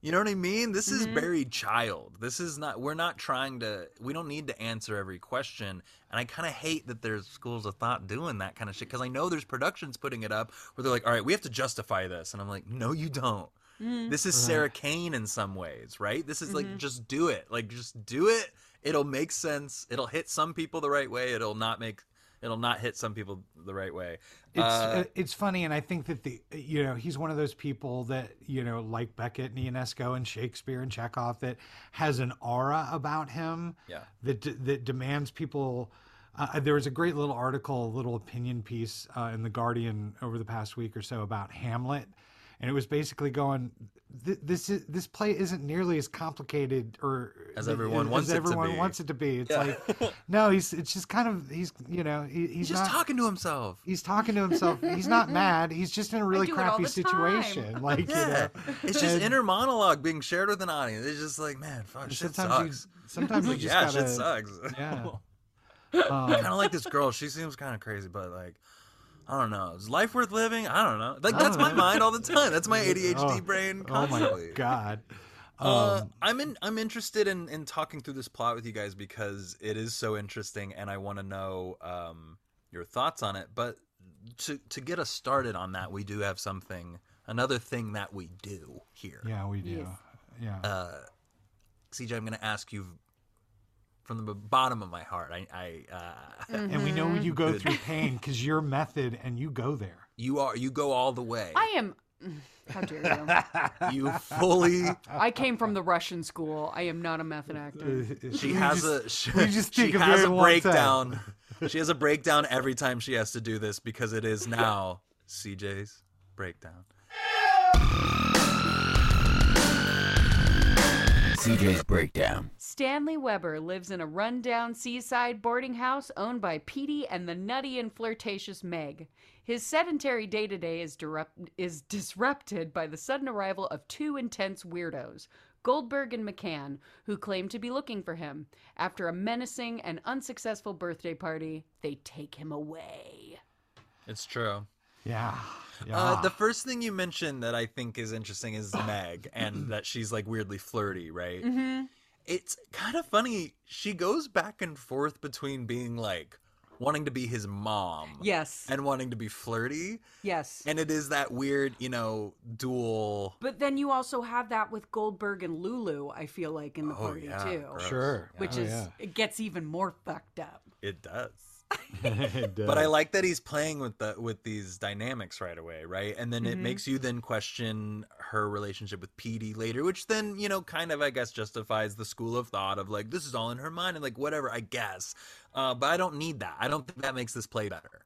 You know what I mean? This mm-hmm. is buried child. This is not, we're not trying to, we don't need to answer every question. And I kind of hate that there's schools of thought doing that kind of shit. Cause I know there's productions putting it up where they're like, all right, we have to justify this. And I'm like, no, you don't. Mm-hmm. This is Sarah Kane in some ways, right? This is like, mm-hmm. just do it. Like, just do it. It'll make sense. It'll hit some people the right way. It'll not make It'll not hit some people the right way. It's uh, it's funny, and I think that the you know he's one of those people that you know like Beckett and Ionesco and Shakespeare and Chekhov that has an aura about him yeah. that d- that demands people. Uh, there was a great little article, a little opinion piece uh, in The Guardian over the past week or so about Hamlet, and it was basically going th- this is, this play isn't nearly as complicated or as everyone as, wants as everyone it to be. wants it to be. It's yeah. like no, he's it's just kind of he's you know he, he's, he's just not, talking to himself. He's talking to himself. He's not mad. He's just in a really crappy situation. Time. Like yeah. you know, it's just and, inner monologue being shared with an audience. It's just like man, fuck, shit sucks. You, sometimes you just yeah, gotta, shit sucks. Yeah. um, kind of like this girl. She seems kind of crazy, but like. I don't know. Is life worth living? I don't know. Like that's my mind all the time. That's my A D H D oh, brain constantly. Oh my god. Um, uh, I'm in. I'm interested in in talking through this plot with you guys because it is so interesting, and I want to know um, your thoughts on it. But to to get us started on that, we do have something, another thing that we do here. Yeah, we do. Yes. Yeah. Uh, C J, I'm going to ask you. From the bottom of my heart, I, I uh, mm-hmm. and we know you go through pain because your method, and you go there. You are, you go all the way. I am. How dare you? You fully. I came from the Russian school. I am not a method actor. She has a. She, we just think she has a breakdown. She has a breakdown every time she has to do this because it is now C J's breakdown. C J's breakdown. Stanley Weber lives in a rundown seaside boarding house owned by Petey and the nutty and flirtatious Meg. His sedentary day-to-day is, dirupt- is disrupted by the sudden arrival of two intense weirdos, Goldberg and McCann, who claim to be looking for him. After a menacing and unsuccessful birthday party, they take him away. It's true. Yeah. Yeah. Uh, the first thing you mentioned that I think is interesting is Meg and that she's like weirdly flirty, right? Mm-hmm. It's kind of funny. She goes back and forth between being like wanting to be his mom. Yes. And wanting to be flirty. Yes. And it is that weird, you know, dual. But then you also have that with Goldberg and Lulu, I feel like, in the oh, party yeah, too. Gross. Sure. Which oh, is, yeah. it gets even more fucked up. It does. But I like that he's playing with the with these dynamics right away, right? And then mm-hmm. it makes you then question her relationship with Petey later, which then, you know, kind of, I guess, justifies the school of thought of like, this is all in her mind and like, whatever, I guess. Uh, but I don't need that. I don't think that makes this play better.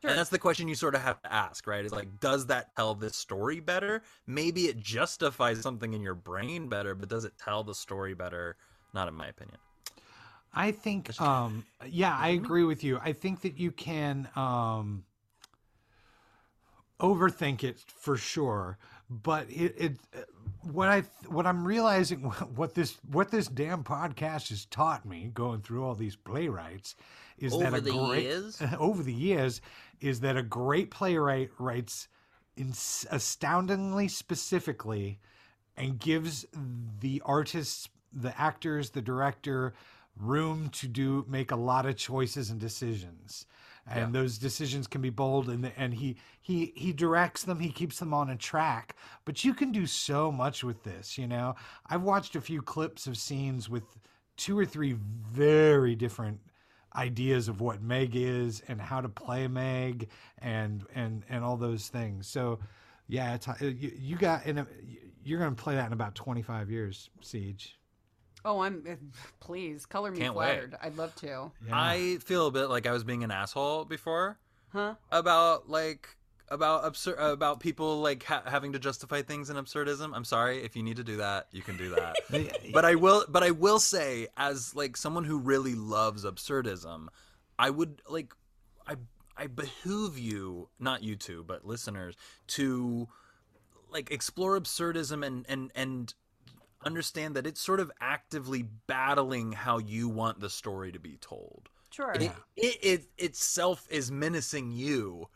Sure. And that's the question you sort of have to ask, right? It's like, does that tell this story better? Maybe it justifies something in your brain better, but does it tell the story better? Not in my opinion. I think, um, yeah, I agree with you. I think that you can um, overthink it for sure, but it, it what I what I'm realizing what this what this damn podcast has taught me going through all these playwrights is over that a the great years? over the years is that a great playwright writes in, astoundingly specifically and gives the artists, the actors, the director. Room to do make a lot of choices and decisions, and yeah. those decisions can be bold, and and he he he directs them, he keeps them on a track, but you can do so much with this, you know. I've watched a few clips of scenes with two or three very different ideas of what Meg is and how to play Meg and and and all those things. So yeah, it's you, you got in a, you're going to play that in about twenty-five years, Siege. Oh, I'm please color me Can't flattered. Wait. I'd love to. Yeah. I feel a bit like I was being an asshole before, huh? About like about absurd about people like ha- having to justify things in absurdism. I'm sorry, if you need to do that, you can do that. But I will. But I will say, as like someone who really loves absurdism, I would like I I behoove you, not you two, but listeners, to like explore absurdism and and and. understand that it's sort of actively battling how you want the story to be told. Sure. It, it, it itself is menacing you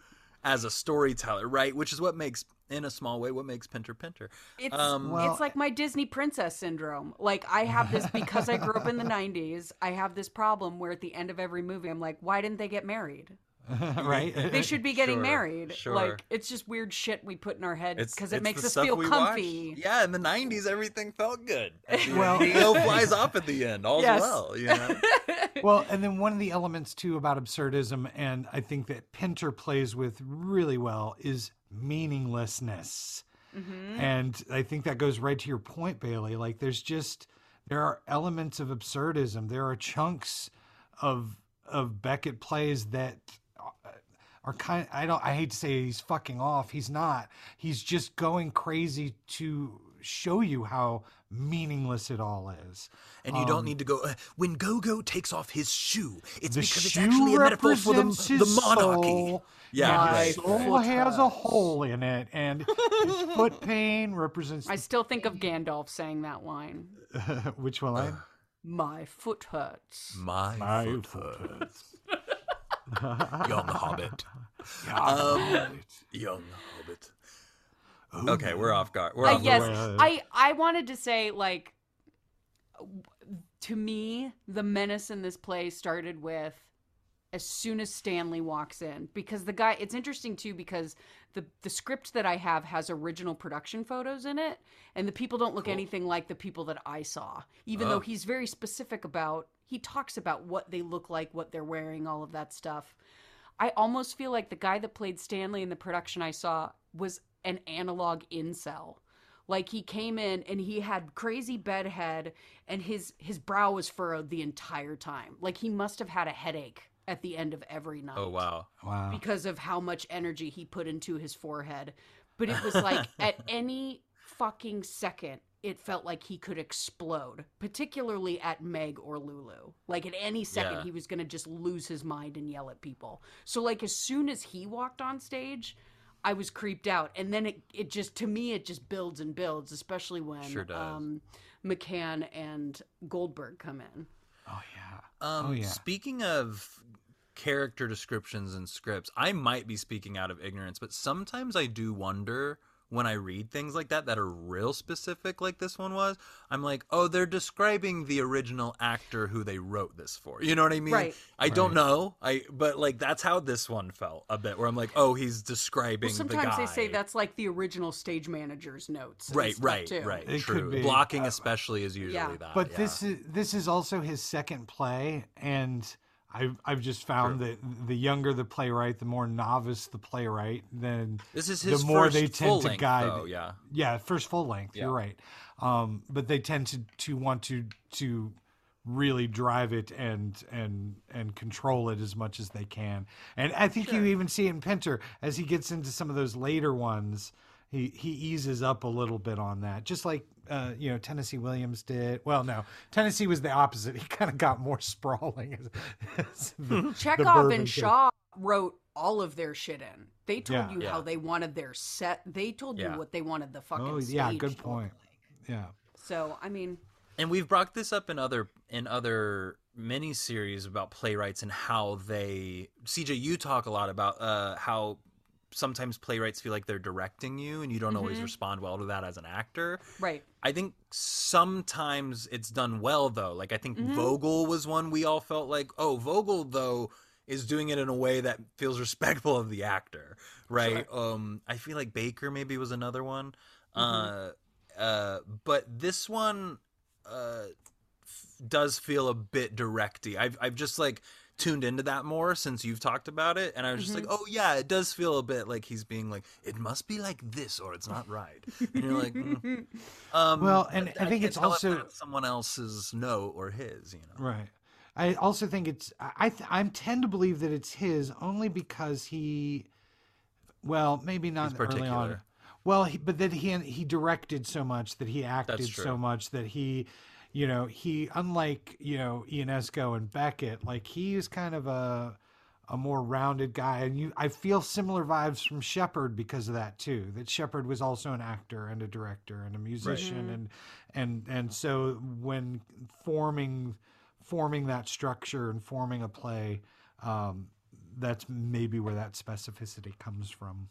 as a storyteller, right? Which is what makes, in a small way, what makes Pinter Pinter. It's, um, well, it's like my Disney princess syndrome. Like, I have this, because I grew up in the nineties, I have this problem where at the end of every movie, I'm like, why didn't they get married? Right? They should be getting sure, married. Sure. Like, it's just weird shit we put in our heads because it makes us feel comfy. Watched. Yeah, in the nineties, everything felt good. Well, the eel flies off at the end. All's yes. well, you know? Well, and then one of the elements, too, about absurdism, and I think that Pinter plays with really well, is meaninglessness. Mm-hmm. And I think that goes right to your point, Bailey. Like, there's just, there are elements of absurdism. There are chunks of of Beckett plays that... Are kind. I don't. I hate to say he's fucking off. He's not. He's just going crazy to show you how meaningless it all is. And you um, don't need to go. Uh, when Go-Go takes off his shoe, it's because it's actually a metaphor for the, the monarchy. Soul. Yeah, his right. soul right. has a hole in it, and his foot pain represents. I still think of Gandalf saying that line. Uh, which one? Uh, My foot hurts. My, My foot, foot hurts. hurts. Young Hobbit. Young um, Hobbit. Young Hobbit. Ooh. Okay, we're off guard. We're uh, off yes, guard. I, I wanted to say, like, to me, the menace in this play started with as soon as Stanley walks in. Because the guy, it's interesting, too, because the, the script that I have has original production photos in it. And the people don't look cool. anything like the people that I saw. Even oh. though he's very specific about... He talks about what they look like, what they're wearing, all of that stuff. I almost feel like the guy that played Stanley in the production I saw was an analog incel. Like, he came in and he had crazy bedhead and his, his brow was furrowed the entire time. Like, he must have had a headache at the end of every night. Oh, wow. Wow. Because of how much energy he put into his forehead. But it was like at any fucking second, it felt like he could explode, particularly at Meg or Lulu. Like, at any second, yeah. he was going to just lose his mind and yell at people. So, like, as soon as he walked on stage, I was creeped out. And then it, it just, to me, it just builds and builds, especially when sure um, McCann and Goldberg come in. Oh, yeah. Um, oh, yeah. Speaking of character descriptions and scripts, I might be speaking out of ignorance, but sometimes I do wonder... When I read things like that that are real specific, like this one was, I'm like, oh, they're describing the original actor who they wrote this for. You know what I mean? Right. I right. don't know. I but like that's how this one felt a bit, where I'm like, oh, he's describing. Well, sometimes the guy. They say that's like the original stage manager's notes. Right, right, too. right. It True. Could be. Blocking, uh, especially, is usually yeah. that. But yeah. this is this is also his second play, and I've I've just found True. that the younger the playwright, the more novice the playwright, then this is his the more first they tend full to length, guide. Though, yeah, yeah, first full length. Yeah. You're right, um, but they tend to, to want to to really drive it and and and control it as much as they can. And I think sure. you even see it in Pinter as he gets into some of those later ones. He he eases up a little bit on that, just like uh, you know Tennessee Williams did. Well, no, Tennessee was the opposite. He kind of got more sprawling. As, as the, Chekhov and Shaw wrote all of their shit in. They told yeah, you yeah. how they wanted their set. They told yeah. you what they wanted the fucking. Oh yeah, stage good point. Like. Yeah. So I mean, and we've brought this up in other in other miniseries about playwrights and how they. C J, you talk a lot about uh, how. Sometimes playwrights feel like they're directing you and you don't mm-hmm. always respond well to that as an actor. Right. I think sometimes it's done well, though. Like, I think mm-hmm. Vogel was one we all felt like, oh, Vogel, though, is doing it in a way that feels respectful of the actor, right? Sure. Um, I feel like Baker maybe was another one. Mm-hmm. Uh, uh, but this one uh, f- does feel a bit directy. I've I've just like tuned into that more since you've talked about it, and I was just mm-hmm. like, oh yeah, it does feel a bit like he's being like, it must be like this or it's not right. And you're like, mm. um, well, and I, I think I it's also someone else's note or his, you know, right. I also think it's, I th- I'm tend to believe that it's his only because he, well, maybe not early on. Well, he, but that he, he directed so much, that he acted so much, that he, you know, he, unlike, you know, Ionesco and Beckett, like he is kind of a, a more rounded guy. And you, I feel similar vibes from Shepard because of that too, that Shepard was also an actor and a director and a musician. Right. And, and, and so when forming, forming that structure and forming a play, um, that's maybe where that specificity comes from.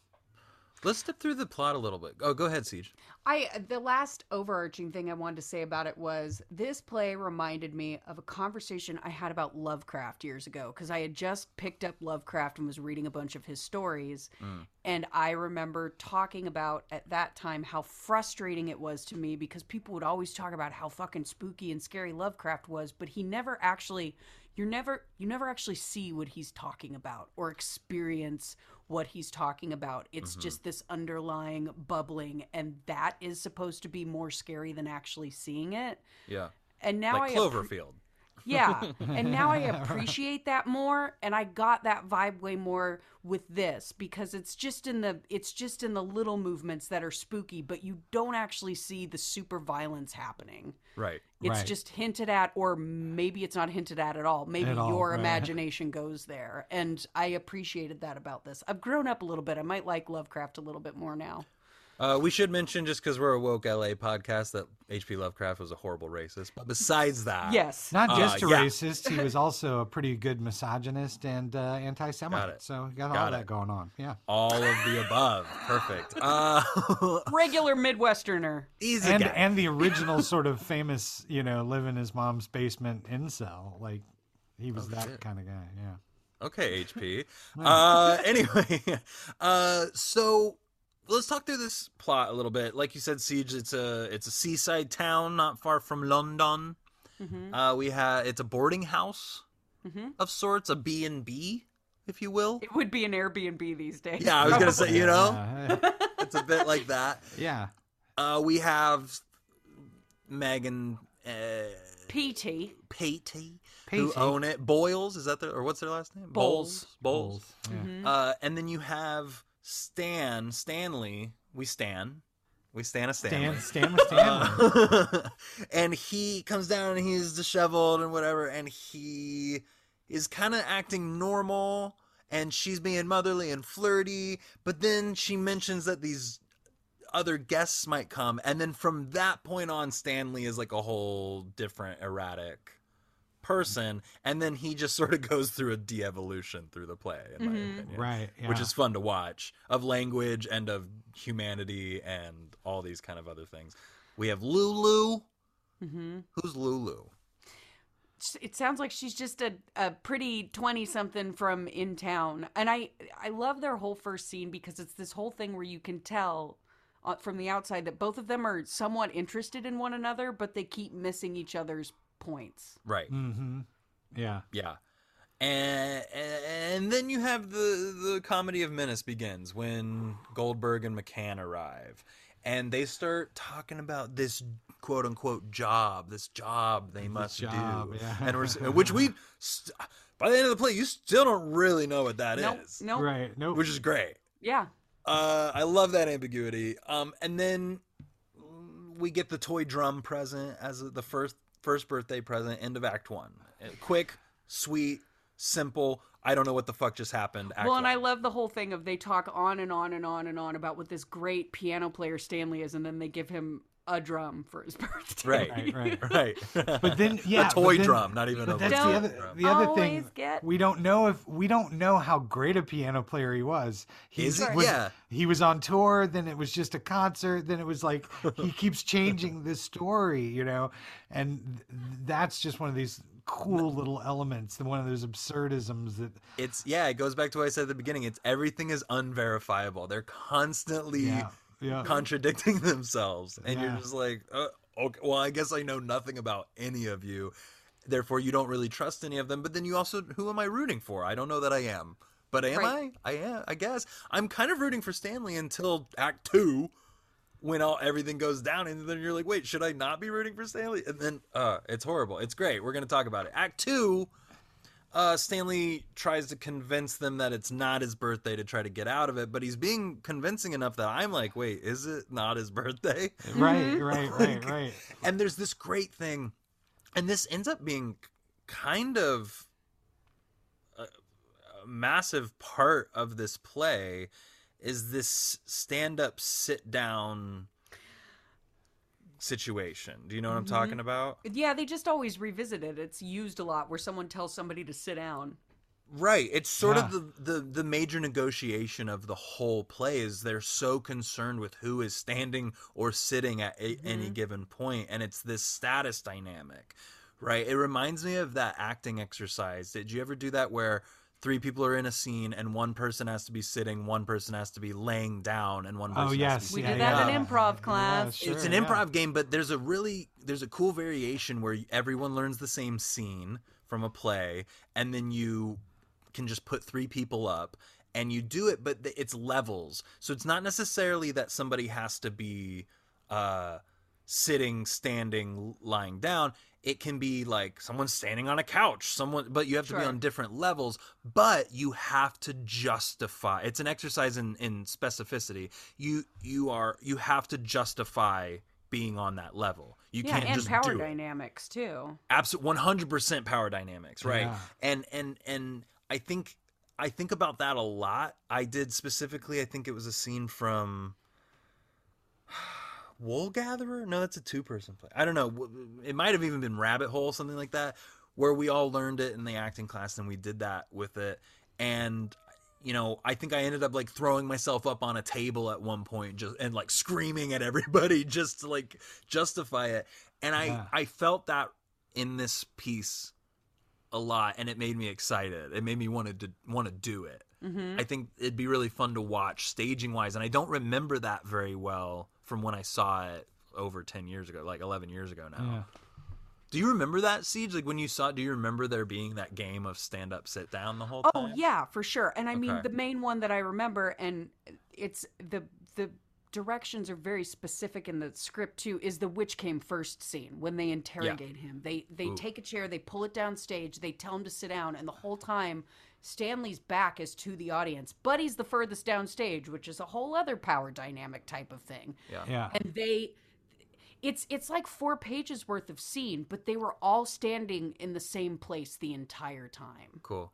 Let's step through the plot a little bit. Oh, go ahead, Siege. I the last overarching thing I wanted to say about it was this play reminded me of a conversation I had about Lovecraft years ago, because I had just picked up Lovecraft and was reading a bunch of his stories. Mm. And I remember talking about at that time how frustrating it was to me, because people would always talk about how fucking spooky and scary Lovecraft was, but he never actually... You're never, you never actually see what he's talking about or experience what he's talking about. It's mm-hmm. just this underlying bubbling, and that is supposed to be more scary than actually seeing it. Yeah. And now like I Cloverfield. Appre- yeah. And now I appreciate that more, and I got that vibe way more with this, because it's just in the it's just in the little movements that are spooky, but you don't actually see the super violence happening. Right. It's right. just hinted at, or maybe it's not hinted at at all. Maybe at all, your right. imagination goes there. And I appreciated that about this. I've grown up a little bit. I might like Lovecraft a little bit more now. Uh, we should mention, just because we're a woke L A podcast, that H P Lovecraft was a horrible racist. But besides that... Yes. Not just uh, a yeah. racist. He was also a pretty good misogynist and uh, anti-Semite. Got it. So he got, got all it. that going on. Yeah. All of the above. Perfect. Uh, Regular Midwesterner. Easy and, guy. And the original sort of famous, you know, live in his mom's basement incel. Like, he was oh, that shit. kind of guy. Yeah. Okay, H P. uh, anyway. Uh, so... Let's talk through this plot a little bit. Like you said, Siege, it's a it's a seaside town not far from London. Mm-hmm. Uh, we have it's a boarding house mm-hmm. of sorts, a B and B, if you will. It would be an Airbnb these days. Yeah, I was gonna say, you know, yeah. it's a bit like that. Yeah. Uh, we have Megan uh, P T. P T. Who own it? Boyles is that their or what's their last name? Bowles. Bowles. Yeah. Mm-hmm. Uh, and then you have. Stan, Stanley, we Stan, we Stan a Stanley. Stan, Stan a Stanley. Uh, and he comes down and he's disheveled and whatever, and he is kind of acting normal, and she's being motherly and flirty, but then she mentions that these other guests might come, and then from that point on, Stanley is like a whole different erratic person, and then he just sort of goes through a de-evolution through the play, in my mm-hmm. opinion, right? Yeah. Which is fun to watch, of language and of humanity and all these kind of other things. We have Lulu. Mm-hmm. Who's Lulu? It sounds like she's just a, a pretty twenty-something from in town, and I I love their whole first scene because it's this whole thing where you can tell from the outside that both of them are somewhat interested in one another, but they keep missing each other's points. Right. Mm-hmm. Yeah. Yeah. And, and then you have the, the comedy of menace begins when Goldberg and McCann arrive, and they start talking about this quote unquote job, this job they must job, do. Yeah. And we're, which we, st- by the end of the play, you still don't really know what that nope, is. Nope. Right. Nope. Which is great. Yeah. Uh, I love that ambiguity. Um, and then we get the toy drum present as the first, First birthday present, end of act one. Quick, sweet, simple. I don't know what the fuck just happened. Act well, and one. I love the whole thing of they talk on and on and on and on about what this great piano player Stanley is, and then they give him a drum for his birthday. Right, right, right. But then, yeah. A toy then, drum, not even a that's the other, the other thing. Get... We don't know if we don't know how great a piano player he was. He is it? Was, yeah. He was on tour, then it was just a concert, then it was like he keeps changing this story, you know, and that's just one of these cool little elements and one of those absurdisms that it's yeah it goes back to what I said at the beginning. It's everything is unverifiable. They're constantly yeah, yeah. contradicting themselves, and yeah. you're just like, uh, okay, well, I guess I know nothing about any of you, therefore you don't really trust any of them. But then you also, who am I rooting for? I don't know that I am, but am right. I I am I guess I'm kind of rooting for Stanley until act two, when all everything goes down, and then you're like, wait, should I not be rooting for Stanley? And then uh, it's horrible. It's great. We're going to talk about it. Act two, uh, Stanley tries to convince them that it's not his birthday to try to get out of it, but he's being convincing enough that I'm like, wait, is it not his birthday? Right, right, like, right, right. And there's this great thing, and this ends up being kind of a, a massive part of this play, is this stand-up, sit-down situation. Do you know what I'm mm-hmm. talking about? Yeah, they just always revisit it. It's used a lot where someone tells somebody to sit down. Right. It's sort yeah. of the, the, the major negotiation of the whole play is they're so concerned with who is standing or sitting at a, mm-hmm. any given point, and it's this status dynamic, right? It reminds me of that acting exercise. Did you ever do that where three people are in a scene, and one person has to be sitting, one person has to be laying down, and one person oh, yes. has to be sitting. We did that yeah. in improv class. Yeah, sure, it's an yeah. improv game, but there's a really, there's a cool variation where everyone learns the same scene from a play, and then you can just put three people up, and you do it, but it's levels. So it's not necessarily that somebody has to be uh, sitting, standing, lying down. It can be like someone standing on a couch, someone, but you have to sure. be on different levels, but you have to justify. It's an exercise in, in specificity. You you are you have to justify being on that level. You yeah, can't and just power do dynamics it. Too. Absolutely, one hundred percent power dynamics, right? Yeah. And and and I think I think about that a lot. I did specifically. I think it was a scene from Wool Gatherer? No, that's a two-person play. I don't know. It might have even been Rabbit Hole, something like that, where we all learned it in the acting class, and we did that with it. And, you know, I think I ended up, like, throwing myself up on a table at one point just and, like, screaming at everybody just to, like, justify it. And I, yeah. I felt that in this piece a lot, and it made me excited. It made me want to want to do it. Mm-hmm. I think it'd be really fun to watch staging-wise, and I don't remember that very well from when I saw it over ten years ago, like eleven years ago now. Yeah. Do you remember that, Siege? Like when you saw it, do you remember there being that game of stand up, sit down the whole oh, time? Oh yeah, for sure. And I okay. mean, the main one that I remember, and it's the, the directions are very specific in the script too, is the which came first scene when they interrogate yeah. him. They, they Ooh. Take a chair, they pull it down stage, they tell him to sit down. And the whole time Stanley's back is to the audience, but he's the furthest downstage, which is a whole other power dynamic type of thing. Yeah. yeah. And they, it's it's like four pages worth of scene, but they were all standing in the same place the entire time. Cool.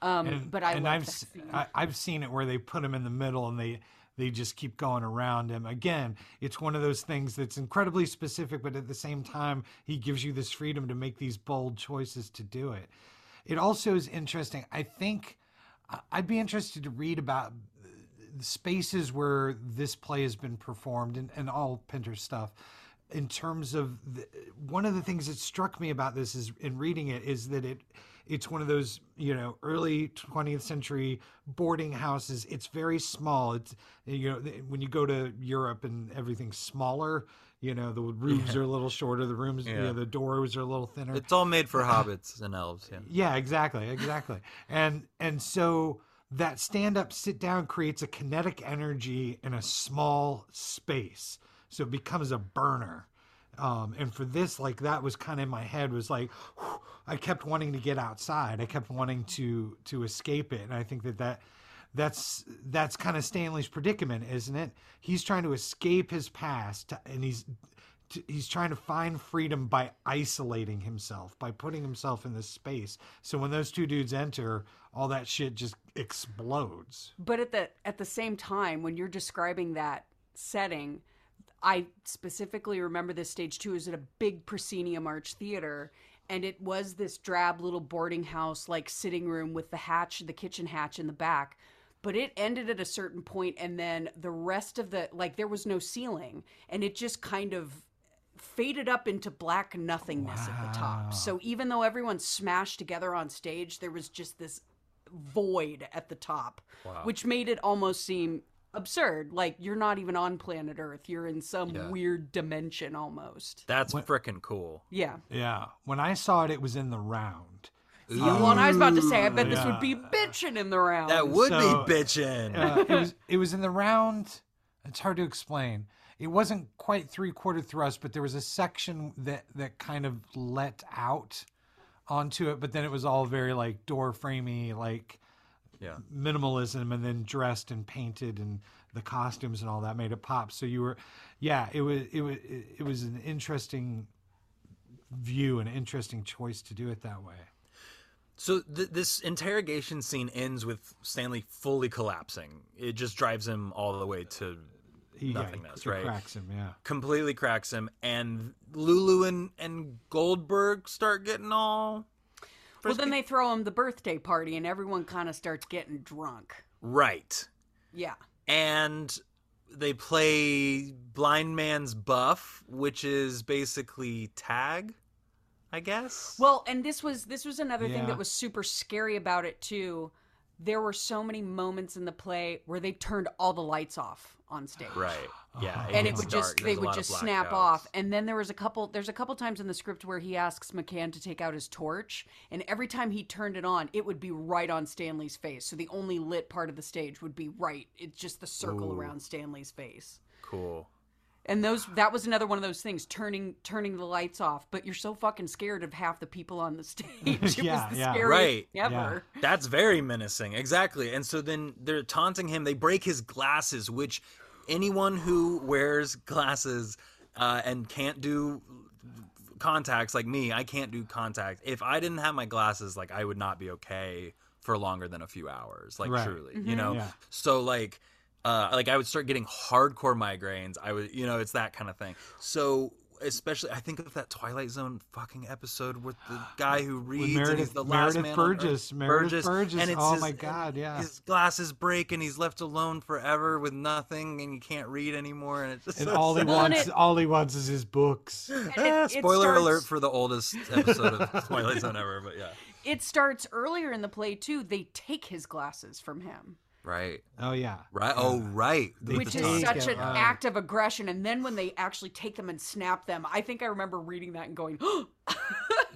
Um, and, but I and I've I, I've seen it where they put him in the middle and they they just keep going around him. Again, it's one of those things that's incredibly specific, but at the same time, he gives you this freedom to make these bold choices to do it. It also is interesting. I think I'd be interested to read about the spaces where this play has been performed and, and all Pinter stuff. In terms of the, one of the things that struck me about this is in reading it is that it it's one of those, you know, early twentieth century boarding houses. It's very small. It's, you know, when you go to Europe and everything's smaller. You know, the roofs yeah. are a little shorter. The rooms, yeah. you know, the doors are a little thinner. It's all made for hobbits and elves. Yeah, yeah, exactly, exactly. And and so that stand-up, sit-down creates a kinetic energy in a small space. So it becomes a burner. Um, and for this, like, that was kind of in my head was like, whew, I kept wanting to get outside. I kept wanting to to escape it. And I think that that... That's that's kind of Stanley's predicament, isn't it? He's trying to escape his past, and he's he's trying to find freedom by isolating himself, by putting himself in this space. So when those two dudes enter, all that shit just explodes. But at the at the same time, when you're describing that setting, I specifically remember this stage too. It was at a big proscenium arch theater. And it was this drab little boarding house, like sitting room with the hatch, the kitchen hatch in the back. But it ended at a certain point, and then the rest of the, like, there was no ceiling. And it just kind of faded up into black nothingness wow. at the top. So even though everyone smashed together on stage, there was just this void at the top, wow. which made it almost seem absurd. Like, you're not even on planet Earth. You're in some yeah. weird dimension almost. That's freaking cool. Yeah. Yeah. When I saw it, it was in the round. Ooh. Well, and I was about to say, I bet yeah. this would be bitching in the round. That would so, be bitching. Uh, it was, it was in the round. It's hard to explain. It wasn't quite three-quarter thrust, but there was a section that, that kind of let out onto it, but then it was all very, like, door framey, like, yeah. minimalism, and then dressed and painted, and the costumes and all that made it pop. So you were, yeah, it was, it was, it was an interesting view, an interesting choice to do it that way. So th this interrogation scene ends with Stanley fully collapsing. It just drives him all the way to he, nothingness, yeah, it, it right? cracks him, yeah. Completely cracks him, and Lulu and, and Goldberg start getting all... Well, then they throw him the birthday party, and everyone kind of starts getting drunk. Right. Yeah. And they play Blind Man's Buff, which is basically tag, I guess. Well, and this was this was another yeah. thing that was super scary about it too. There were so many moments in the play where they turned all the lights off on stage. Right. Yeah. And it would just they would just snap off. And then there was a couple there's a couple times in the script where he asks McCann to take out his torch, and every time he turned it on, it would be right on Stanley's face. So the only lit part of the stage would be right. It's just the circle Ooh. Around Stanley's face. Cool. And those that was another one of those things, turning turning the lights off. But you're so fucking scared of half the people on the stage. It yeah, was the yeah. scariest right. ever. Yeah. That's very menacing. Exactly. And so then they're taunting him. They break his glasses, which anyone who wears glasses uh, and can't do contacts, like me, I can't do contacts. If I didn't have my glasses, like, I would not be okay for longer than a few hours. Like, right. truly. Mm-hmm. You know? Yeah. So, like... Uh, like, I would start getting hardcore migraines. I would, you know, it's that kind of thing. So, especially, I think of that Twilight Zone fucking episode with the guy who reads Meredith, and he's the last Meredith man Burgess, on Earth. Meredith Burgess. Burgess. And it's oh, his, my God, yeah. his glasses break, and he's left alone forever with nothing, and you can't read anymore. And, it's just and so all, he wants, it, all he wants is his books. Ah, it, spoiler it starts... alert for the oldest episode of Twilight Zone ever, but yeah. It starts earlier in the play, too. They take his glasses from him. Right. Oh, yeah. Right. Yeah. Oh, right. The Which is such an right. act of aggression. And then when they actually take them and snap them, I think I remember reading that and going, oh!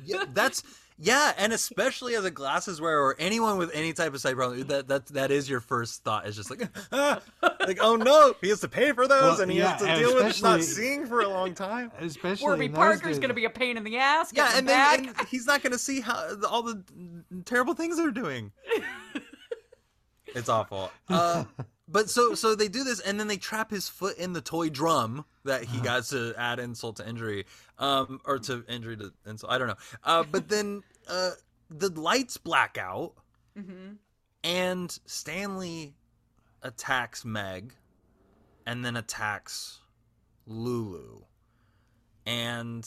yeah, that's, yeah. And especially as a glasses wearer or anyone with any type of sight problem, that, that, that is your first thought. It's just like, ah, like, oh, no, he has to pay for those. Well, and he yeah, has to deal with not seeing for a long time. Especially Warby Parker's going to be a pain in the ass. Yeah. And, then, and he's not going to see how all the terrible things they're doing. It's awful. Uh, but so so they do this, and then they trap his foot in the toy drum that he got to add insult to injury. Um, or to injury to insult. I don't know. Uh, but then uh, the lights black out, mm-hmm. and Stanley attacks Meg, and then attacks Lulu. And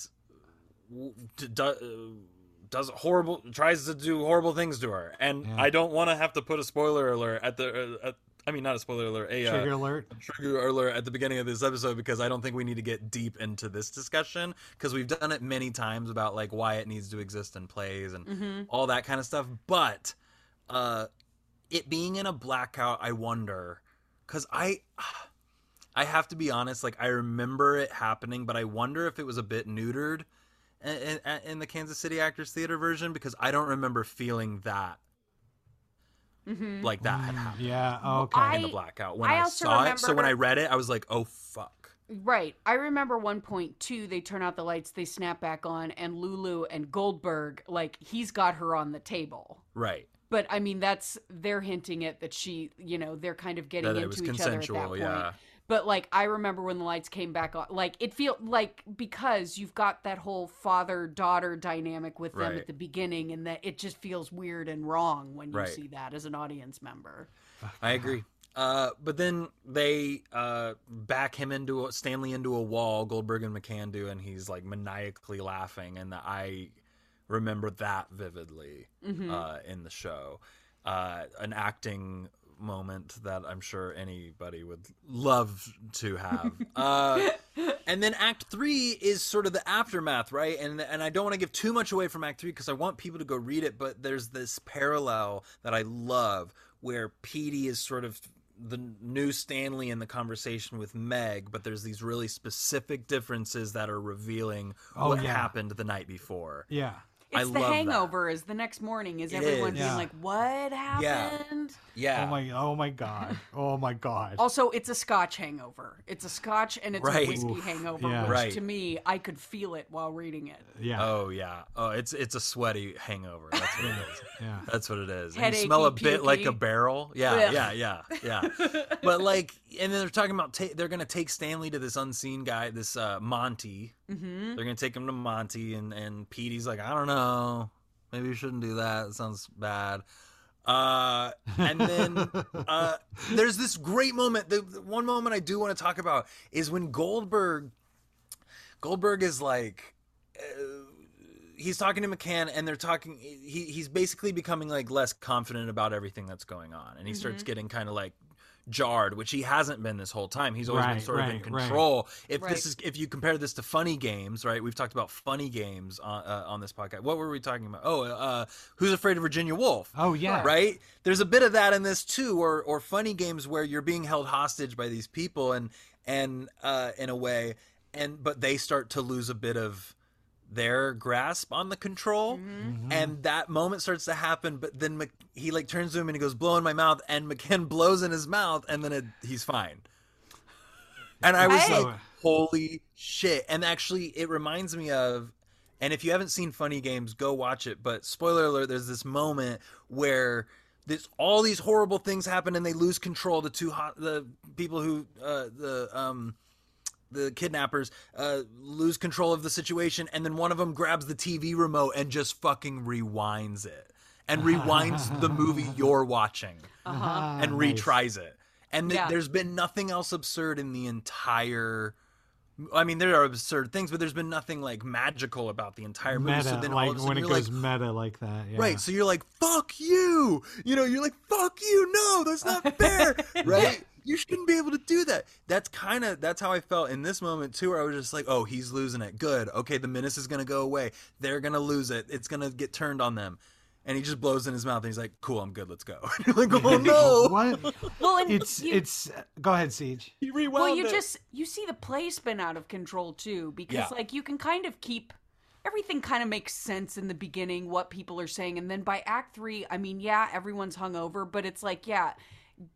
does horrible, tries to do horrible things to her, and yeah. I don't want to have to put a spoiler alert at the. Uh, at, I mean, not a spoiler alert, a trigger uh, alert, a trigger alert at the beginning of this episode, because I don't think we need to get deep into this discussion, because we've done it many times about like why it needs to exist in plays and mm-hmm. all that kind of stuff. But uh, it being in a blackout, I wonder, because I, I have to be honest, like I remember it happening, but I wonder if it was a bit neutered in the Kansas City Actors Theater version, because I don't remember feeling that mm-hmm. like that had happened. Yeah, okay. I, in the blackout when I, I also saw remember... it. So when I read it, I was like, oh, fuck. Right. I remember one point, too, they turn out the lights, they snap back on, and Lulu and Goldberg, like, he's got her on the table. Right. But, I mean, that's, they're hinting at that she, you know, they're kind of getting that into it was each consensual, other at that point. Yeah. But, like, I remember when the lights came back on, like, it feel like, because you've got that whole father-daughter dynamic with them right. at the beginning, and that it just feels weird and wrong when you right. see that as an audience member. I agree. Uh, but then they uh, back him into, a, Stanley into a wall, Goldberg and McCann do, and he's, like, maniacally laughing, and the, I remember that vividly mm-hmm. uh, in the show. Uh, an acting moment that I'm sure anybody would love to have. Uh, and then Act Three is sort of the aftermath, right? And and I don't want to give too much away from Act Three because I want people to go read it. But there's this parallel that I love where Petey is sort of the new Stanley in the conversation with Meg, but there's these really specific differences that are revealing oh, what yeah. happened the night before. Yeah. It's I the hangover that. Is the next morning is it everyone is. being yeah. like, what happened? Yeah. yeah. Oh my oh my God. Oh my God. Also, it's a Scotch hangover. It's a Scotch and it's right. a whiskey Oof. hangover, yeah. which right. to me, I could feel it while reading it. Yeah. Oh yeah. Oh, it's it's a sweaty hangover. That's what it is. yeah. That's what it is. And you smell a bit pukey. like a barrel. Yeah, yeah, yeah, yeah. yeah. But like, and then they're talking about ta- they're gonna take Stanley to this unseen guy, this uh, Monty. Mm-hmm. They're going to take him to Monty, and, and Petey's like, I don't know. Maybe you shouldn't do that. It sounds bad. Uh, and then uh, there's this great moment. The, the one moment I do want to talk about is when Goldberg, Goldberg is like, uh, he's talking to McCann, and they're talking, he, he's basically becoming like less confident about everything that's going on. And he mm-hmm. starts getting kind of like jarred, which he hasn't been this whole time. He's always right, been sort right, of in control. Right. If right. this is, if you compare this to Funny Games, right? We've talked about Funny Games on uh, on this podcast. What were we talking about? Oh, uh, Who's Afraid of Virginia Woolf? Oh yeah, right. There's a bit of that in this too, or or Funny Games where you're being held hostage by these people, and and uh, in a way, and but they start to lose a bit of their grasp on the control, mm-hmm. and that moment starts to happen, but then Mc- he like turns to him and he goes, blow in my mouth, and McCann blows in his mouth, and then it, he's fine. And I was I... like, holy shit. And actually it reminds me of, and if you haven't seen Funny Games, go watch it, but spoiler alert, there's this moment where this all these horrible things happen and they lose control. The two hot the people who uh the um the kidnappers uh, lose control of the situation, and then one of them grabs the T V remote and just fucking rewinds it, and rewinds the movie you're watching, uh-huh. and retries nice. it. And th- yeah. there's been nothing else absurd in the entire. I mean, there are absurd things, but there's been nothing like magical about the entire movie. Meta, so then like all of a sudden when it you're goes like, meta like that, yeah. right? So you're like, "Fuck you!" You know, you're like, "Fuck you!" No, that's not fair, right? You shouldn't be able to do that. That's kind of that's how I felt in this moment too, where I was just like, "Oh, he's losing it. Good. Okay, the menace is gonna go away. They're gonna lose it. It's gonna get turned on them." And he just blows in his mouth, and he's like, "Cool, I'm good. Let's go." And you're like, "Oh no!" What? Well, and it's you, it's. Uh, go ahead, Siege. He rewound Well, you it. just you see the play's been out of control too, because yeah. like you can kind of keep everything kind of makes sense in the beginning, what people are saying, and then by Act Three, I mean, yeah, everyone's hungover, but it's like, yeah,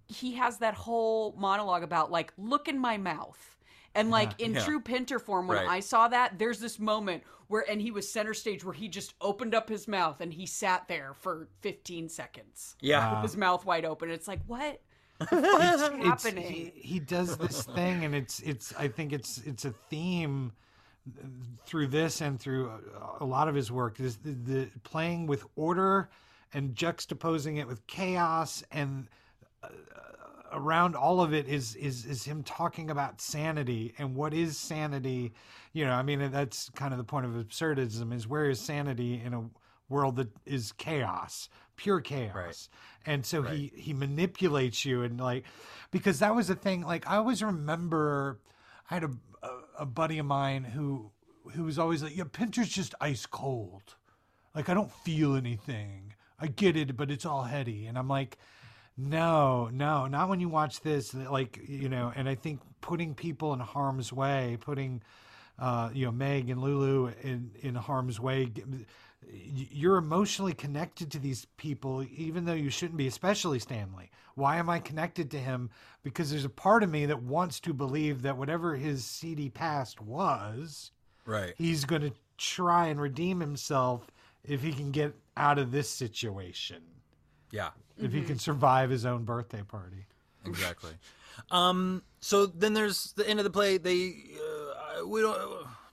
he has that whole monologue about like, "Look in my mouth." And like yeah, in yeah. true Pinter form, when right. I saw that, there's this moment where, and he was center stage, where he just opened up his mouth and he sat there for fifteen seconds. Yeah. With his mouth wide open. It's like, what? What's happening? He, he does this thing, and it's, it's, I think it's, it's a theme through this and through a, a lot of his work is the, the playing with order and juxtaposing it with chaos, and uh, around all of it is is is him talking about sanity and what is sanity. You know, I mean, that's kind of the point of absurdism, is where is sanity in a world that is chaos, pure chaos. Right. And so right. he he manipulates you, and like, because that was the thing. Like, I always remember I had a a buddy of mine who who was always like, yeah, Pinter's just ice cold. Like, I don't feel anything. I get it, but it's all heady. And I'm like, No, no, not when you watch this, like, you know, and I think putting people in harm's way, putting, uh, you know, Meg and Lulu in, in harm's way, you're emotionally connected to these people, even though you shouldn't be, especially Stanley. Why am I connected to him? Because there's a part of me that wants to believe that whatever his seedy past was, right, he's going to try and redeem himself if he can get out of this situation. Yeah. If he can survive his own birthday party. Exactly. um, so then there's the end of the play. They, uh, we don't,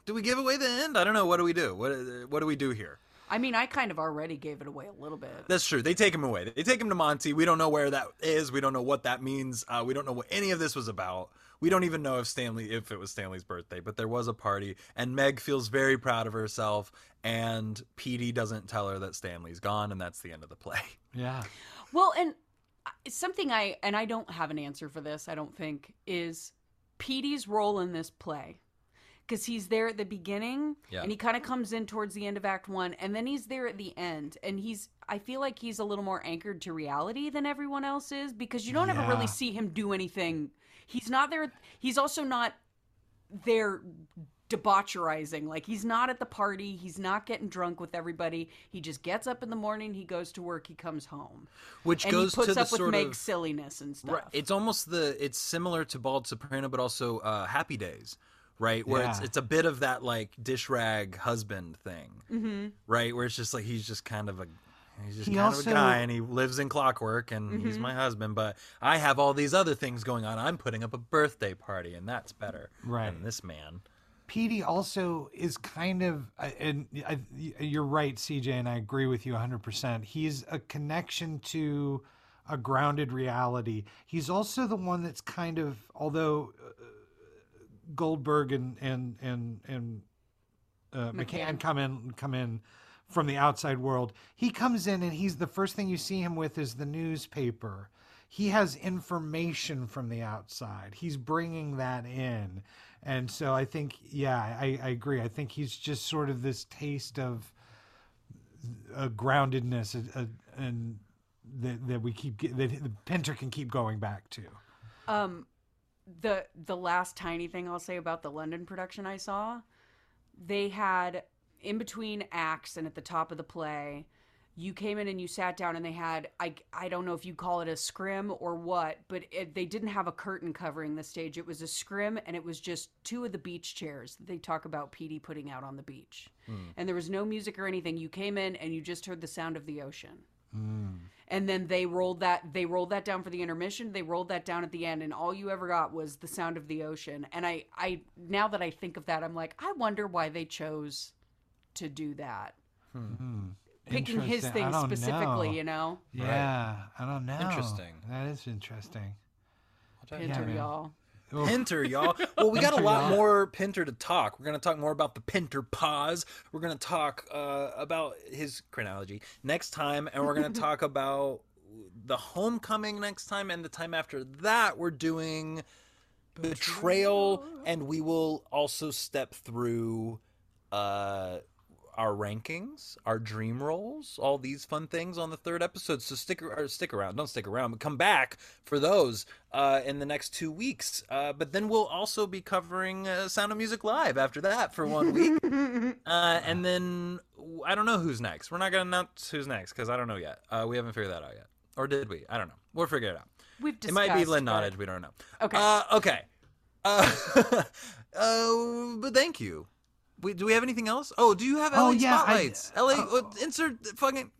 do we give away the end? I don't know. What do we do? What, what do we do here? I mean, I kind of already gave it away a little bit. That's true. They take him away. They take him to Monty. We don't know where that is. We don't know what that means. Uh, we don't know what any of this was about. We don't even know if Stanley, if it was Stanley's birthday, but there was a party, and Meg feels very proud of herself, and Petey doesn't tell her that Stanley's gone, and that's the end of the play. Yeah. Well, and it's something I, and I don't have an answer for this, I don't think, is Petey's role in this play. Because he's there at the beginning, yeah. and he kind of comes in towards the end of Act One, and then he's there at the end. And he's, I feel like he's a little more anchored to reality than everyone else is, because you don't yeah. ever really see him do anything. He's not there. He's also not there debaucherizing. Like, he's not at the party. He's not getting drunk with everybody. He just gets up in the morning. He goes to work. He comes home. Which and goes he puts to the up sort with of, Meg's silliness and stuff. Right, it's almost the, it's similar to Bald Soprano, but also uh, Happy Days. Right, where yeah. it's it's a bit of that like dish rag husband thing, mm-hmm. right? Where it's just like he's just kind of a he's just he kind also... of a guy, and he lives in clockwork, and mm-hmm. he's my husband. But I have all these other things going on. I'm putting up a birthday party, and that's better right. than this man. Petey also is kind of, and I, you're right, C J, and I agree with you one hundred percent. He's a connection to a grounded reality. He's also the one that's kind of, although. Goldberg and and and and uh, McCann. McCann come in come in from the outside world. He comes in and he's the first thing you see him with is the newspaper. He has information from the outside. He's bringing that in, and so I think yeah, I, I agree. I think he's just sort of this taste of a groundedness a, a, and that that we keep get, that Pinter can keep going back to. Um. The the last tiny thing I'll say about the London production I saw, they had in between acts and at the top of the play, you came in and you sat down and they had, I, I don't know if you call it a scrim or what, but it, they didn't have a curtain covering the stage. It was a scrim and it was just two of the beach chairs that they talk about Petey putting out on the beach. Mm. And there was no music or anything. You came in and you just heard the sound of the ocean. Mm. And then they rolled that they rolled that down for the intermission. They rolled that down at the end, and all you ever got was the sound of the ocean. And I, I now that I think of that, I'm like, I wonder why they chose to do that. Hmm. Picking his thing specifically, know. you know? Yeah, right. I don't know. Interesting. That is interesting. Pinter, yeah, y'all. Pinter, y'all. Well, we got a lot more Pinter to talk. We're going to talk more about the Pinter pause. We're going to talk uh, about his chronology next time, and we're going to talk about the homecoming next time, and the time after that we're doing Betrayal, Betrayal. And we will also step through uh, our rankings, our dream rolls, all these fun things on the third episode. So stick or stick around. Don't stick around, but come back for those uh, in the next two weeks. Uh, but then we'll also be covering uh, Sound of Music Live after that for one week. uh, and then I don't know who's next. We're not going to announce who's next because I don't know yet. Uh, we haven't figured that out yet. Or did we? I don't know. We'll figure it out. We've discussed. It might be Lynn Nottage. But... we don't know. Okay. Uh, okay. Uh, uh, but thank you. Wait, do we have anything else? Oh, do you have L A oh, yeah, spotlights? I, L A oh. uh, insert fucking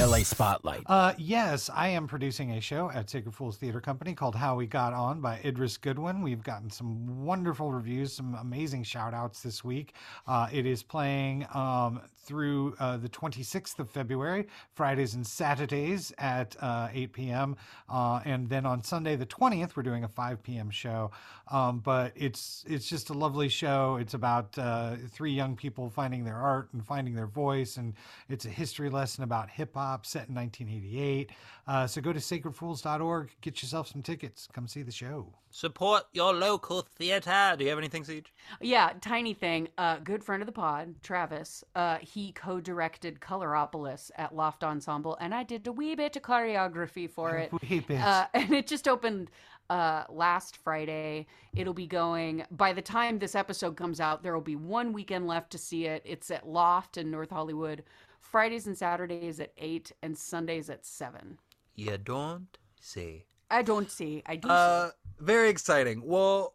L A spotlight. Uh, yes, I am producing a show at Sacred Fools Theater Company called How We Got On by Idris Goodwin. We've gotten some wonderful reviews, some amazing shout outs this week. Uh, it is playing um, through uh, the twenty-sixth of February, Fridays and Saturdays at uh, eight p.m. Uh, and then on Sunday, the twentieth, we're doing a five p.m. show. Um, but it's it's just a lovely show. It's about uh, three young people finding their art and finding their voice. And it's a history lesson about hip hop. Set in nineteen eighty-eight. Uh, so go to sacred fools dot org, get yourself some tickets, come see the show. Support your local theater. Do you have anything, Siege? Yeah, tiny thing. Uh, good friend of the pod, Travis, uh, he co-directed Coloropolis at Loft Ensemble, and I did a wee bit of choreography for it. A wee bit. Uh, and it just opened uh, last Friday. It'll be going, by the time this episode comes out, there will be one weekend left to see it. It's at Loft in North Hollywood. Fridays and Saturdays at eight and Sundays at seven. You don't see. I don't see. I do uh, see. Very exciting. Well,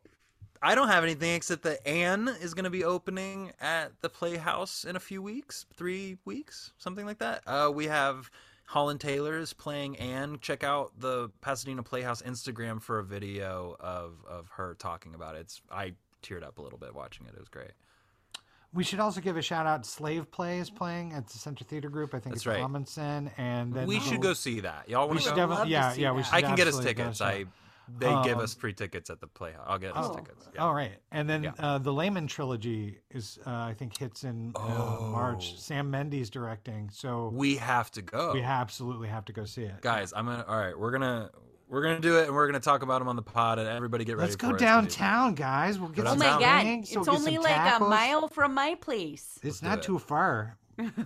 I don't have anything except that Anne is going to be opening at the Playhouse in a few weeks, three weeks, something like that. Uh, we have Holland Taylor's playing Anne. Check out the Pasadena Playhouse Instagram for a video of, of her talking about it. It's, I teared up a little bit watching it. It was great. We should also give a shout out. Slave Play is playing at the Center Theater Group. I think That's it's right. Amundsen, and then we should go see that. Y'all want we to go? Dev- yeah, yeah. We should I can get us tickets. I They um, give us free tickets at the Playhouse. I'll get us oh, tickets. Yeah. All right. And then yeah. uh, the Layman trilogy is, uh, I think, hits in oh. uh, March. Sam Mendes directing. So we have to go. We absolutely have to go see it, guys. I'm gonna. All right, we're gonna. We're going to do it, and we're going to talk about them on the pod, and everybody get ready Let's for it. Let's go downtown, guys. We'll get oh some Oh, my God. Wings, it's we'll only like tacos. a mile from my place. It's Let's not too far.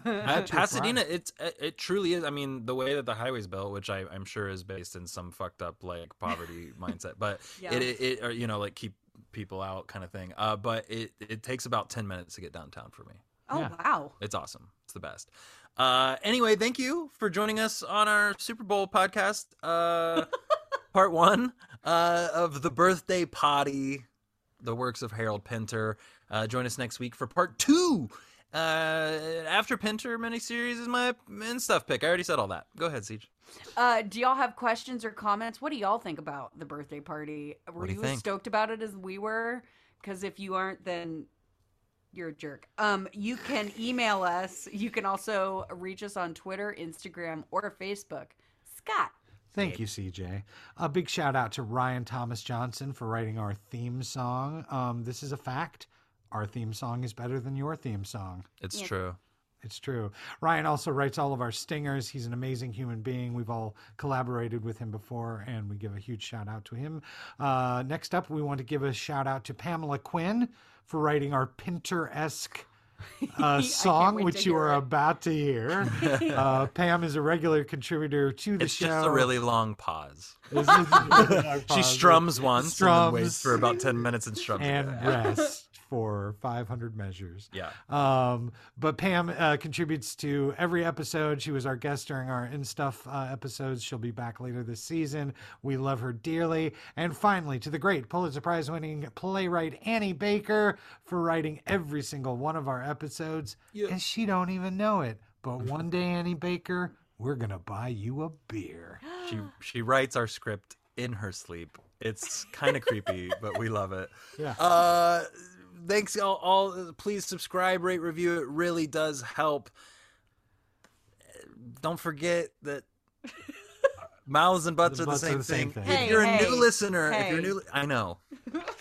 At Pasadena, it's it truly is. I mean, the way that the highway's built, which I, I'm sure is based in some fucked up, like, poverty mindset, but yeah. it, it, it or, you know, like, keep people out kind of thing. Uh, But it, it takes about ten minutes to get downtown for me. Oh, yeah. Wow. It's awesome. It's the best. Uh, anyway, thank you for joining us on our Super Bowl podcast, uh, part one uh, of The Birthday Potty, the works of Harold Pinter. Uh, join us next week for part two. Uh, after Pinter miniseries is my in stuff pick. I already said all that. Go ahead, Siege. Uh, do y'all have questions or comments? What do y'all think about The Birthday Party? Were you, you as stoked about it as we were? Because if you aren't, then... you're a jerk. Um, you can email us. You can also reach us on Twitter, Instagram, or Facebook. Scott. Thank you, C J. A big shout out to Ryan Thomas Johnson for writing our theme song. Um, this is a fact. Our theme song is better than your theme song. It's yeah. true. It's true. Ryan also writes all of our stingers. He's an amazing human being. We've all collaborated with him before, and we give a huge shout out to him. Uh, next up, we want to give a shout out to Pamela Quinn for writing our Pinter-esque uh, song, which you are it. about to hear. uh, Pam is a regular contributor to the it's show. It's just a really long pause. Really long she pause. strums once strums. and waits for about ten minutes and strums and again. rests for five hundred measures. Yeah. Um, but Pam uh, contributes to every episode. She was our guest during our In Stuff uh, episodes. She'll be back later this season. We love her dearly. And finally, to the great Pulitzer Prize winning playwright Annie Baker for writing every single one of our episodes. Yep. And she don't even know it. But one day, Annie Baker, we're going to buy you a beer. She she writes our script in her sleep. It's kind of creepy, but we love it. Yeah. Uh, Thanks, all, all. Please subscribe, rate, review. It really does help. Don't forget that mouths and butts, the are, butts the are the same thing. thing. Hey, if you're hey, a new listener, hey. if you're new, I know,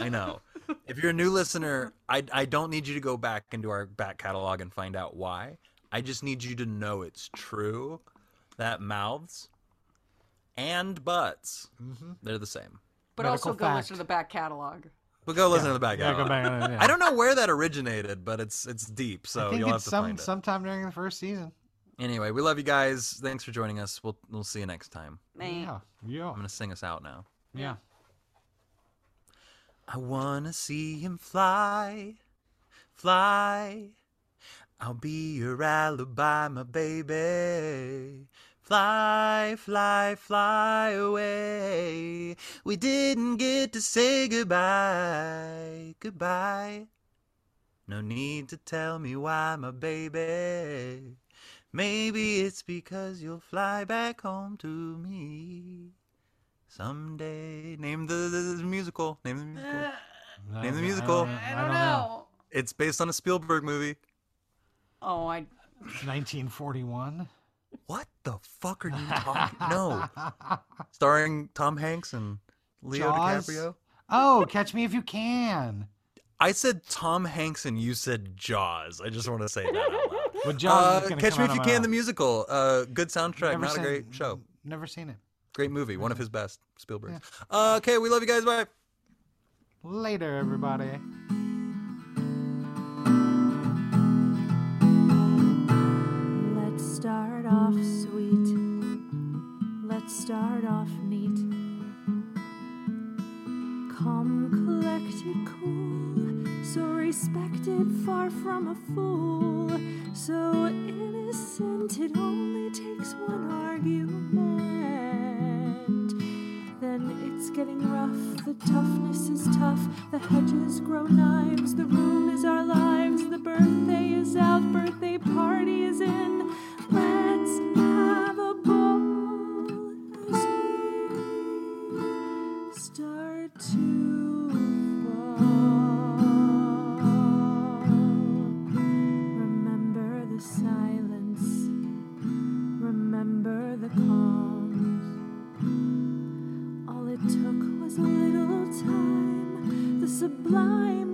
I know. If you're a new listener, I I don't need you to go back into our back catalog and find out why. I just need you to know it's true that mouths and butts, mm-hmm. they're the same. But Medical also go fact. listen to the back catalog. But go listen yeah. to the back. Yeah, go back on, yeah. I don't know where that originated, but it's it's deep, so I think you'll it's have to some, find it. Sometime during the first season. Anyway, we love you guys. Thanks for joining us. We'll we'll see you next time. Yeah, yeah. I'm gonna sing us out now. Yeah. I wanna see him fly, fly. I'll be your alibi, my baby. Fly, fly, fly away. We didn't get to say goodbye, goodbye. No need to tell me why, my baby. Maybe it's because you'll fly back home to me someday. Name the, the, the musical. Name the musical. Uh, Name the musical. I don't, I don't know. It's based on a Spielberg movie. Oh, I... nineteen forty-one What the fuck are you talking? No. Starring Tom Hanks and Leo Jaws? DiCaprio? Oh, Catch Me If You Can. I said Tom Hanks and you said Jaws. I just want to say that out loud. Well, Jaws uh, Catch Me If You Can, the musical. Uh, good soundtrack, never not seen, a great show. Never seen it. Great movie. One of his best. Spielberg. Yeah. Uh, okay, we love you guys. Bye. Later, everybody. Start off sweet, let's start off neat, calm, collected, cool, so respected, far from a fool, so innocent, it only takes one argument, then it's getting rough, the toughness is tough, the hedges grow knives, the room is our lives, the birthday is out, birthday party is in. Let's have a ball as we start to fall. Remember the silence, remember the calm. All it took was sublime.